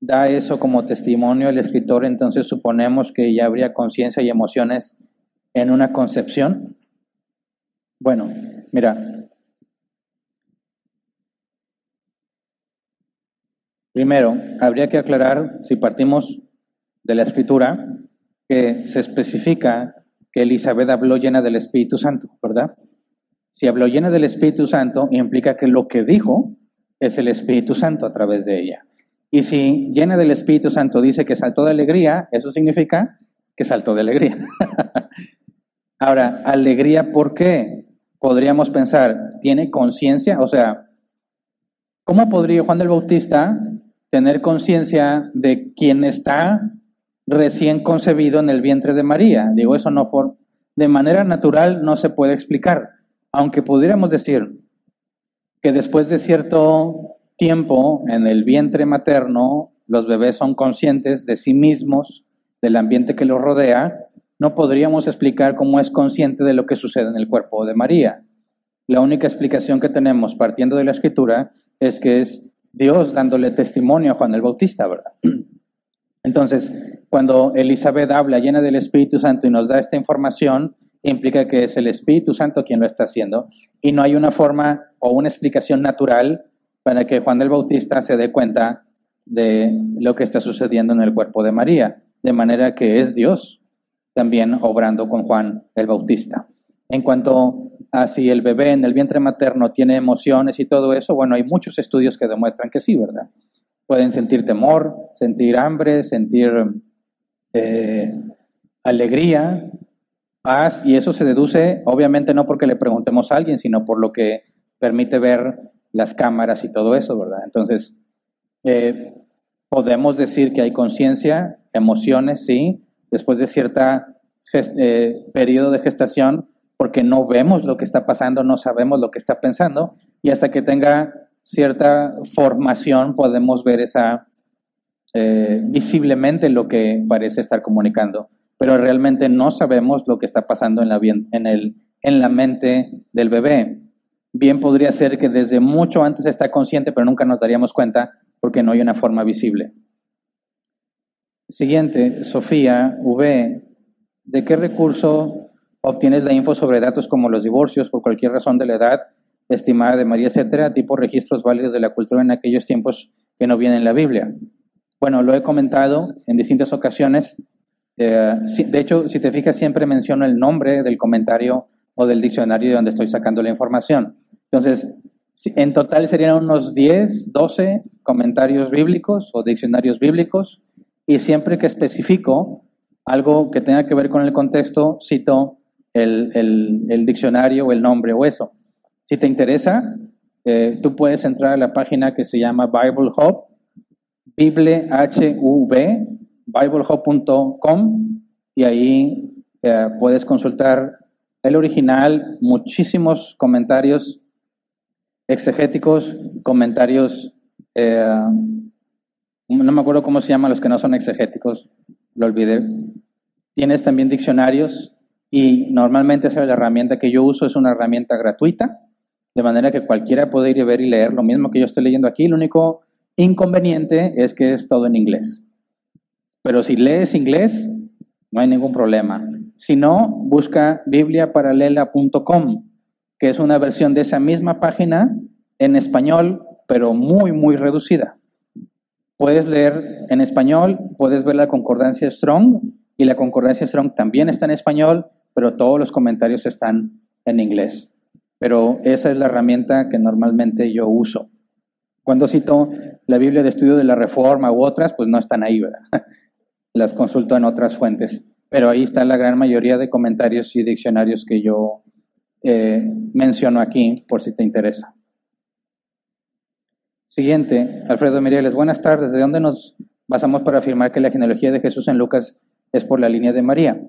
da eso como testimonio al escritor, entonces suponemos que ya habría conciencia y emociones en una concepción. Bueno, mira. Primero, habría que aclarar, si partimos de la escritura, que se especifica que Elizabeth habló llena del Espíritu Santo, ¿verdad? Si habló llena del Espíritu Santo, implica que lo que dijo es el Espíritu Santo a través de ella. Y si llena del Espíritu Santo dice que saltó de alegría, eso significa que saltó de alegría. Ahora, alegría, ¿por qué? Podríamos pensar, ¿tiene conciencia? O sea, ¿cómo podría Juan el Bautista tener conciencia de quién está recién concebido en el vientre de María? Digo, eso no for- de manera natural no se puede explicar, aunque pudiéramos decir que después de cierto tiempo en el vientre materno los bebés son conscientes de sí mismos, del ambiente que los rodea. No podríamos explicar cómo es consciente de lo que sucede en el cuerpo de María. La única explicación que tenemos partiendo de la escritura es que es Dios dándole testimonio a Juan el Bautista, ¿verdad? Entonces, cuando Elizabeth habla llena del Espíritu Santo y nos da esta información, implica que es el Espíritu Santo quien lo está haciendo, y no hay una forma o una explicación natural para que Juan el Bautista se dé cuenta de lo que está sucediendo en el cuerpo de María, de manera que es Dios también obrando con Juan el Bautista. En cuanto a si el bebé en el vientre materno tiene emociones y todo eso, bueno, hay muchos estudios que demuestran que sí, ¿verdad? Pueden sentir temor, sentir hambre, sentir eh, alegría, paz, y eso se deduce, obviamente no porque le preguntemos a alguien, sino por lo que permite ver las cámaras y todo eso, ¿verdad? Entonces, eh, podemos decir que hay conciencia emociones, sí, después de cierta eh, periodo de gestación, porque no vemos lo que está pasando, no sabemos lo que está pensando, y hasta que tenga cierta formación podemos ver esa eh, visiblemente lo que parece estar comunicando, pero realmente no sabemos lo que está pasando en la, en el, en la mente del bebé. Bien podría ser que desde mucho antes está consciente, pero nunca nos daríamos cuenta porque no hay una forma visible. Siguiente, Sofía V. ¿De qué recurso obtienes la info sobre datos como los divorcios por cualquier razón de la edad estimada de María, etcétera, tipo registros válidos de la cultura en aquellos tiempos que no vienen en la Biblia? Bueno, lo he comentado en distintas ocasiones. Eh, de hecho, si te fijas, siempre menciono el nombre del comentario o del diccionario de donde estoy sacando la información. Entonces, en total serían unos diez, doce comentarios bíblicos o diccionarios bíblicos, y siempre que especifico algo que tenga que ver con el contexto, cito el, el, el diccionario o el nombre o eso. Si te interesa, eh, tú puedes entrar a la página que se llama Bible Hub, Bible H U B, bible hub punto com, y ahí eh, puedes consultar el original, muchísimos comentarios exegéticos, comentarios, eh, no me acuerdo cómo se llaman los que no son exegéticos, lo olvidé. Tienes también diccionarios, y normalmente esa es la herramienta que yo uso, es una herramienta gratuita, de manera que cualquiera puede ir y ver y leer lo mismo que yo estoy leyendo aquí. El único inconveniente es que es todo en inglés. Pero si lees inglés, no hay ningún problema. Si no, busca biblia paralela punto com, que es una versión de esa misma página en español, pero muy, muy reducida. Puedes leer en español, puedes ver la concordancia Strong, y la concordancia Strong también está en español, pero todos los comentarios están en inglés. Pero esa es la herramienta que normalmente yo uso. Cuando cito la Biblia de Estudio de la Reforma u otras, pues no están ahí, ¿verdad? Las consulto en otras fuentes. Pero ahí está la gran mayoría de comentarios y diccionarios que yo eh, menciono aquí, por si te interesa. Siguiente, Alfredo Mireles. Buenas tardes. ¿De dónde nos basamos para afirmar que la genealogía de Jesús en Lucas es por la línea de María?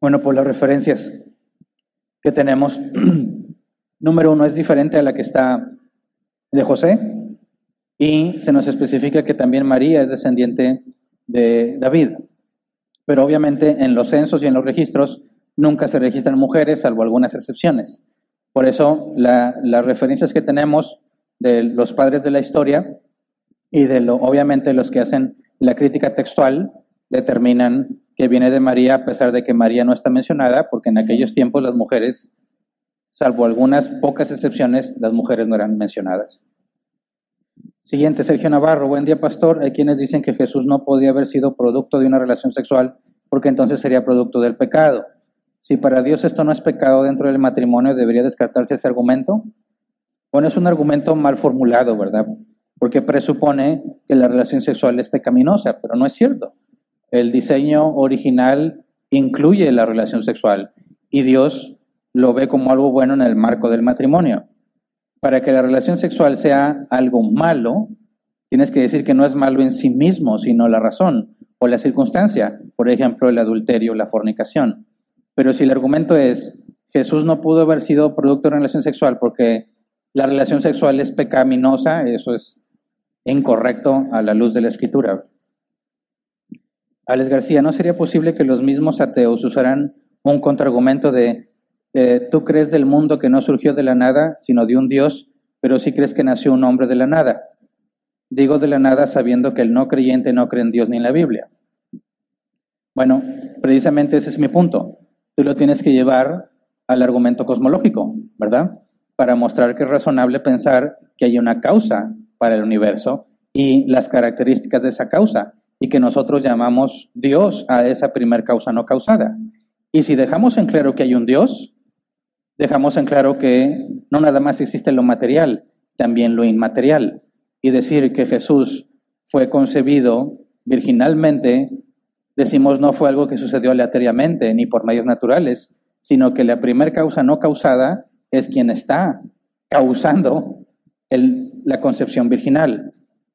Bueno, por las referencias que tenemos. Número uno, es diferente a la que está de José. Y se nos especifica que también María es descendiente de David. Pero obviamente en los censos y en los registros nunca se registran mujeres, salvo algunas excepciones. Por eso la, las referencias que tenemos de los padres de la historia y de lo, obviamente los que hacen la crítica textual determinan que viene de María, a pesar de que María no está mencionada, porque en aquellos tiempos las mujeres, salvo algunas pocas excepciones, las mujeres no eran mencionadas. Siguiente, Sergio Navarro. Buen día, pastor. Hay quienes dicen que Jesús no podía haber sido producto de una relación sexual porque entonces sería producto del pecado. Si para Dios esto no es pecado dentro del matrimonio, ¿debería descartarse ese argumento? Bueno, es un argumento mal formulado, ¿verdad? Porque presupone que la relación sexual es pecaminosa, pero no es cierto. El diseño original incluye la relación sexual y Dios lo ve como algo bueno en el marco del matrimonio. Para que la relación sexual sea algo malo, tienes que decir que no es malo en sí mismo, sino la razón o la circunstancia, por ejemplo, el adulterio o la fornicación. Pero si el argumento es, Jesús no pudo haber sido producto de una relación sexual porque la relación sexual es pecaminosa, eso es incorrecto a la luz de la Escritura. Alex García, ¿no sería posible que los mismos ateos usaran un contraargumento de Eh, tú crees del mundo que no surgió de la nada, sino de un Dios, pero sí crees que nació un hombre de la nada? Digo de la nada sabiendo que el no creyente no cree en Dios ni en la Biblia. Bueno, precisamente ese es mi punto. Tú lo tienes que llevar al argumento cosmológico, ¿verdad? Para mostrar que es razonable pensar que hay una causa para el universo y las características de esa causa, y que nosotros llamamos Dios a esa primer causa no causada. Y si dejamos en claro que hay un Dios, dejamos en claro que no nada más existe lo material, también lo inmaterial. Y decir que Jesús fue concebido virginalmente, decimos no fue algo que sucedió aleatoriamente ni por medios naturales, sino que la primera causa no causada es quien está causando el, la concepción virginal.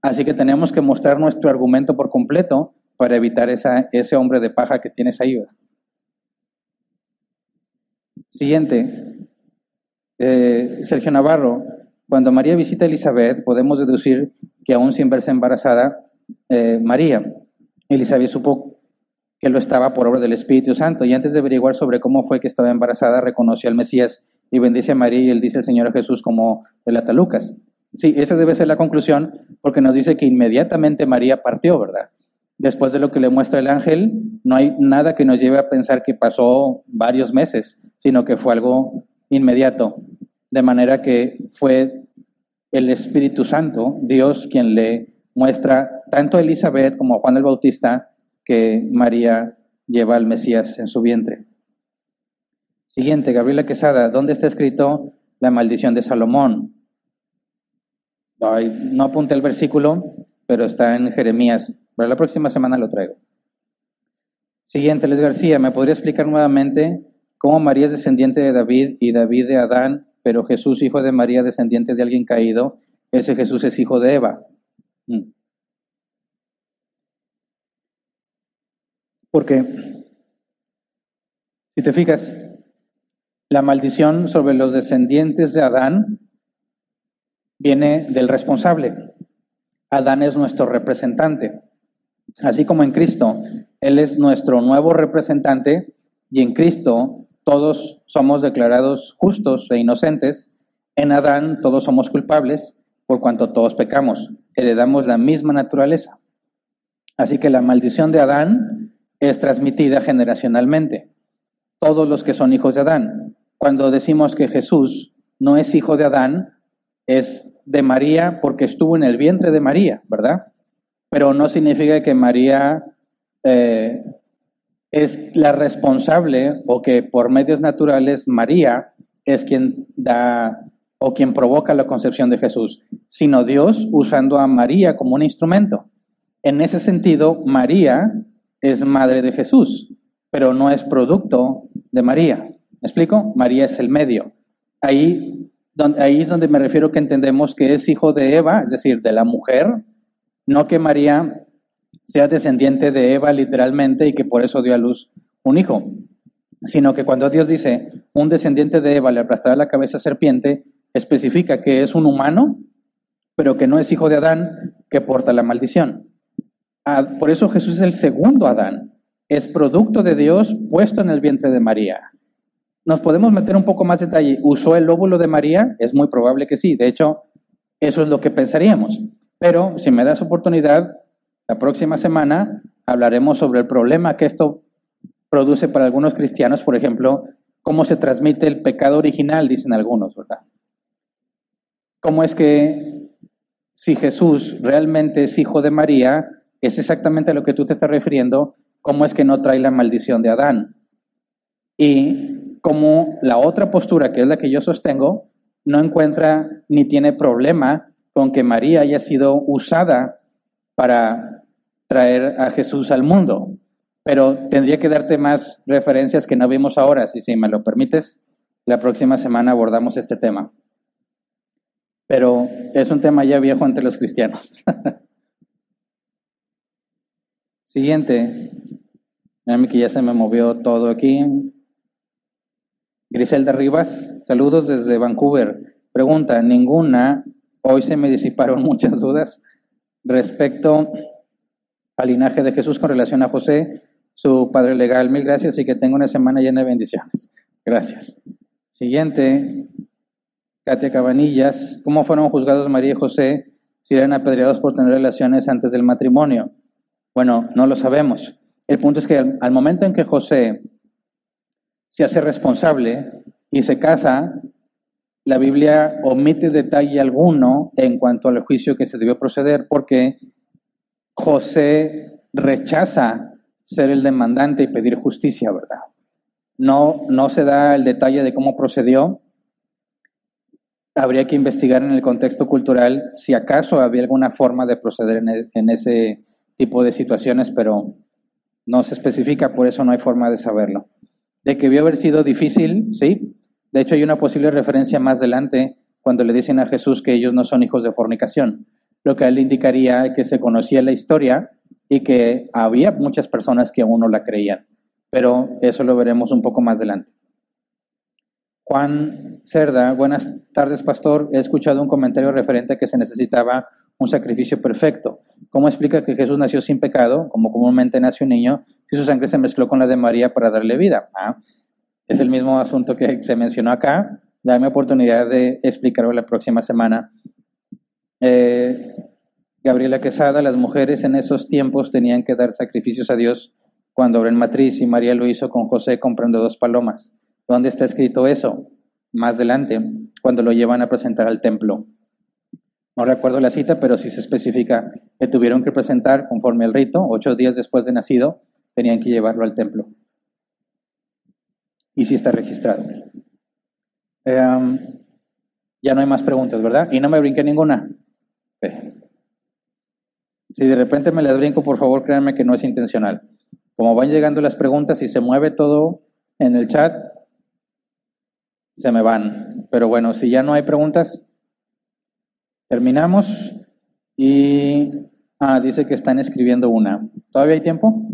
Así que tenemos que mostrar nuestro argumento por completo para evitar esa, ese hombre de paja que tienes ahí. Siguiente. Eh, Sergio Navarro. Cuando María visita a Elizabeth, podemos deducir que aún sin verse embarazada, eh, María, Elizabeth supo que lo estaba por obra del Espíritu Santo, y antes de averiguar sobre cómo fue que estaba embarazada, reconoció al Mesías y bendice a María, y él dice el Señor Jesús, como relata Lucas. Sí, esa debe ser la conclusión, porque nos dice que inmediatamente María partió, ¿verdad? Después de lo que le muestra el ángel, no hay nada que nos lleve a pensar que pasó varios meses, sino que fue algo inmediato. De manera que fue el Espíritu Santo, Dios, quien le muestra tanto a Elizabeth como a Juan el Bautista que María lleva al Mesías en su vientre. Siguiente, Gabriela Quesada. ¿Dónde está escrito la maldición de Salomón? Ay, no apunté el versículo, pero está en Jeremías. Pero la próxima semana lo traigo. Siguiente, Les García. ¿Me podría explicar nuevamente cómo María es descendiente de David y David de Adán, pero Jesús, hijo de María, descendiente de alguien caído? Ese Jesús es hijo de Eva. Porque, si te fijas, la maldición sobre los descendientes de Adán viene del responsable. Adán es nuestro representante. Así como en Cristo, Él es nuestro nuevo representante, y en Cristo todos somos declarados justos e inocentes. En Adán todos somos culpables, por cuanto todos pecamos. Heredamos la misma naturaleza. Así que la maldición de Adán es transmitida generacionalmente. Todos los que son hijos de Adán. Cuando decimos que Jesús no es hijo de Adán, es de María porque estuvo en el vientre de María, ¿verdad? Pero no significa que María... Eh, es la responsable, o que por medios naturales María es quien da o quien provoca la concepción de Jesús, sino Dios usando a María como un instrumento. En ese sentido, María es madre de Jesús, pero no es producto de María. ¿Me explico? María es el medio. Ahí, donde, ahí es donde me refiero que entendemos que es hijo de Eva, es decir, de la mujer, no que María sea descendiente de Eva literalmente y que por eso dio a luz un hijo, sino que cuando Dios dice un descendiente de Eva le aplastará la cabeza a serpiente, especifica que es un humano, pero que no es hijo de Adán, que porta la maldición. Ah, por eso Jesús es el segundo Adán, es producto de Dios puesto en el vientre de María. ¿Nos podemos meter un poco más detalle? ¿Usó el óvulo de María? Es muy probable que sí, de hecho, eso es lo que pensaríamos. Pero si me das oportunidad, la próxima semana hablaremos sobre el problema que esto produce para algunos cristianos, por ejemplo, cómo se transmite el pecado original, dicen algunos, ¿verdad? ¿Cómo es que si Jesús realmente es hijo de María, es exactamente a lo que tú te estás refiriendo, cómo es que no trae la maldición de Adán? Y cómo la otra postura, que es la que yo sostengo, no encuentra ni tiene problema con que María haya sido usada para traer a Jesús al mundo, pero tendría que darte más referencias que no vimos ahora, si, si me lo permites, la próxima semana abordamos este tema. Pero es un tema ya viejo entre los cristianos. Siguiente, mírame que ya se me movió todo aquí. Griselda Rivas, saludos desde Vancouver. Pregunta, ninguna, hoy se me disiparon muchas dudas respecto al linaje de Jesús con relación a José, su padre legal. Mil gracias y que tenga una semana llena de bendiciones. Gracias. Siguiente, Katia Cabanillas. ¿Cómo fueron juzgados María y José si eran apedreados por tener relaciones antes del matrimonio? Bueno, no lo sabemos. El punto es que al, al momento en que José se hace responsable y se casa, la Biblia omite detalle alguno en cuanto al juicio que se debió proceder, porque José rechaza ser el demandante y pedir justicia, ¿verdad? No, no se da el detalle de cómo procedió. Habría que investigar en el contexto cultural si acaso había alguna forma de proceder en, el, en ese tipo de situaciones, pero no se especifica, por eso no hay forma de saberlo. De que vio haber sido difícil, sí. De hecho, hay una posible referencia más adelante cuando le dicen a Jesús que ellos no son hijos de fornicación. lo que a él indicaría que se conocía la historia y que había muchas personas que aún no la creían. Pero eso lo veremos un poco más adelante. Juan Cerda, buenas tardes, pastor. He escuchado un comentario referente a que se necesitaba un sacrificio perfecto. ¿Cómo explica que Jesús nació sin pecado, como comúnmente nace un niño, si su sangre se mezcló con la de María para darle vida? Ah, es el mismo asunto que se mencionó acá. Dame oportunidad de explicarlo la próxima semana. Eh, Gabriela Quesada, las mujeres en esos tiempos tenían que dar sacrificios a Dios cuando abren matriz, y María lo hizo con José comprando dos palomas. ¿Dónde está escrito eso? Más adelante, cuando lo llevan a presentar al templo. No recuerdo la cita, pero sí se especifica que tuvieron que presentar conforme al rito, ocho días después de nacido, tenían que llevarlo al templo. Y sí está registrado. Eh, ya no hay más preguntas, ¿verdad? Y no me brinqué ninguna. Eh. Si de repente me las brinco, por favor, créanme que no es intencional. Como van llegando las preguntas y se mueve todo en el chat, se me van. Pero bueno, si ya no hay preguntas, terminamos. Y ah, dice que están escribiendo una. ¿Todavía hay tiempo?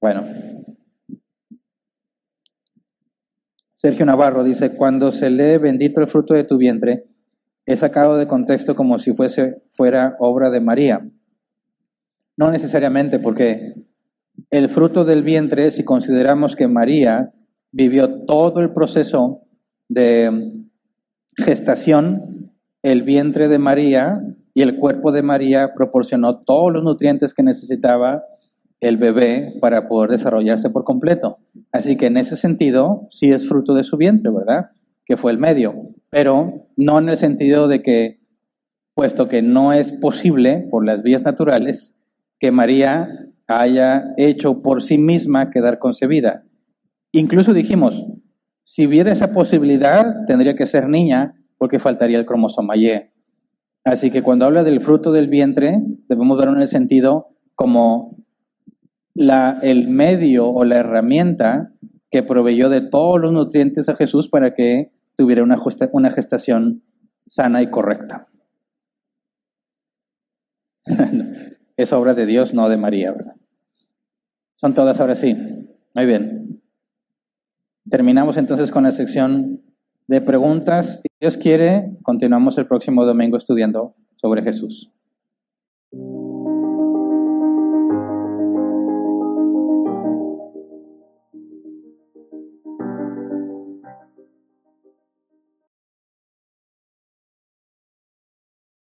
Bueno. Sergio Navarro dice, cuando se lee bendito el fruto de tu vientre, es sacado de contexto como si fuese, fuera obra de María. No necesariamente, porque el fruto del vientre, si consideramos que María vivió todo el proceso de gestación, el vientre de María y el cuerpo de María proporcionó todos los nutrientes que necesitaba el bebé para poder desarrollarse por completo. Así que en ese sentido, sí es fruto de su vientre, ¿verdad? Que fue el medio. Pero no en el sentido de que, puesto que no es posible por las vías naturales, que María haya hecho por sí misma quedar concebida. Incluso dijimos, si hubiera esa posibilidad, tendría que ser niña, porque faltaría el cromosoma Y. Así que cuando habla del fruto del vientre, debemos verlo en el sentido como la, el medio o la herramienta que proveyó de todos los nutrientes a Jesús para que tuviera una, justa, una gestación sana y correcta. Es obra de Dios, no de María, ¿verdad? Son todas ahora sí. Muy bien. Terminamos entonces con la sección de preguntas. Si Dios quiere, continuamos el próximo domingo estudiando sobre Jesús.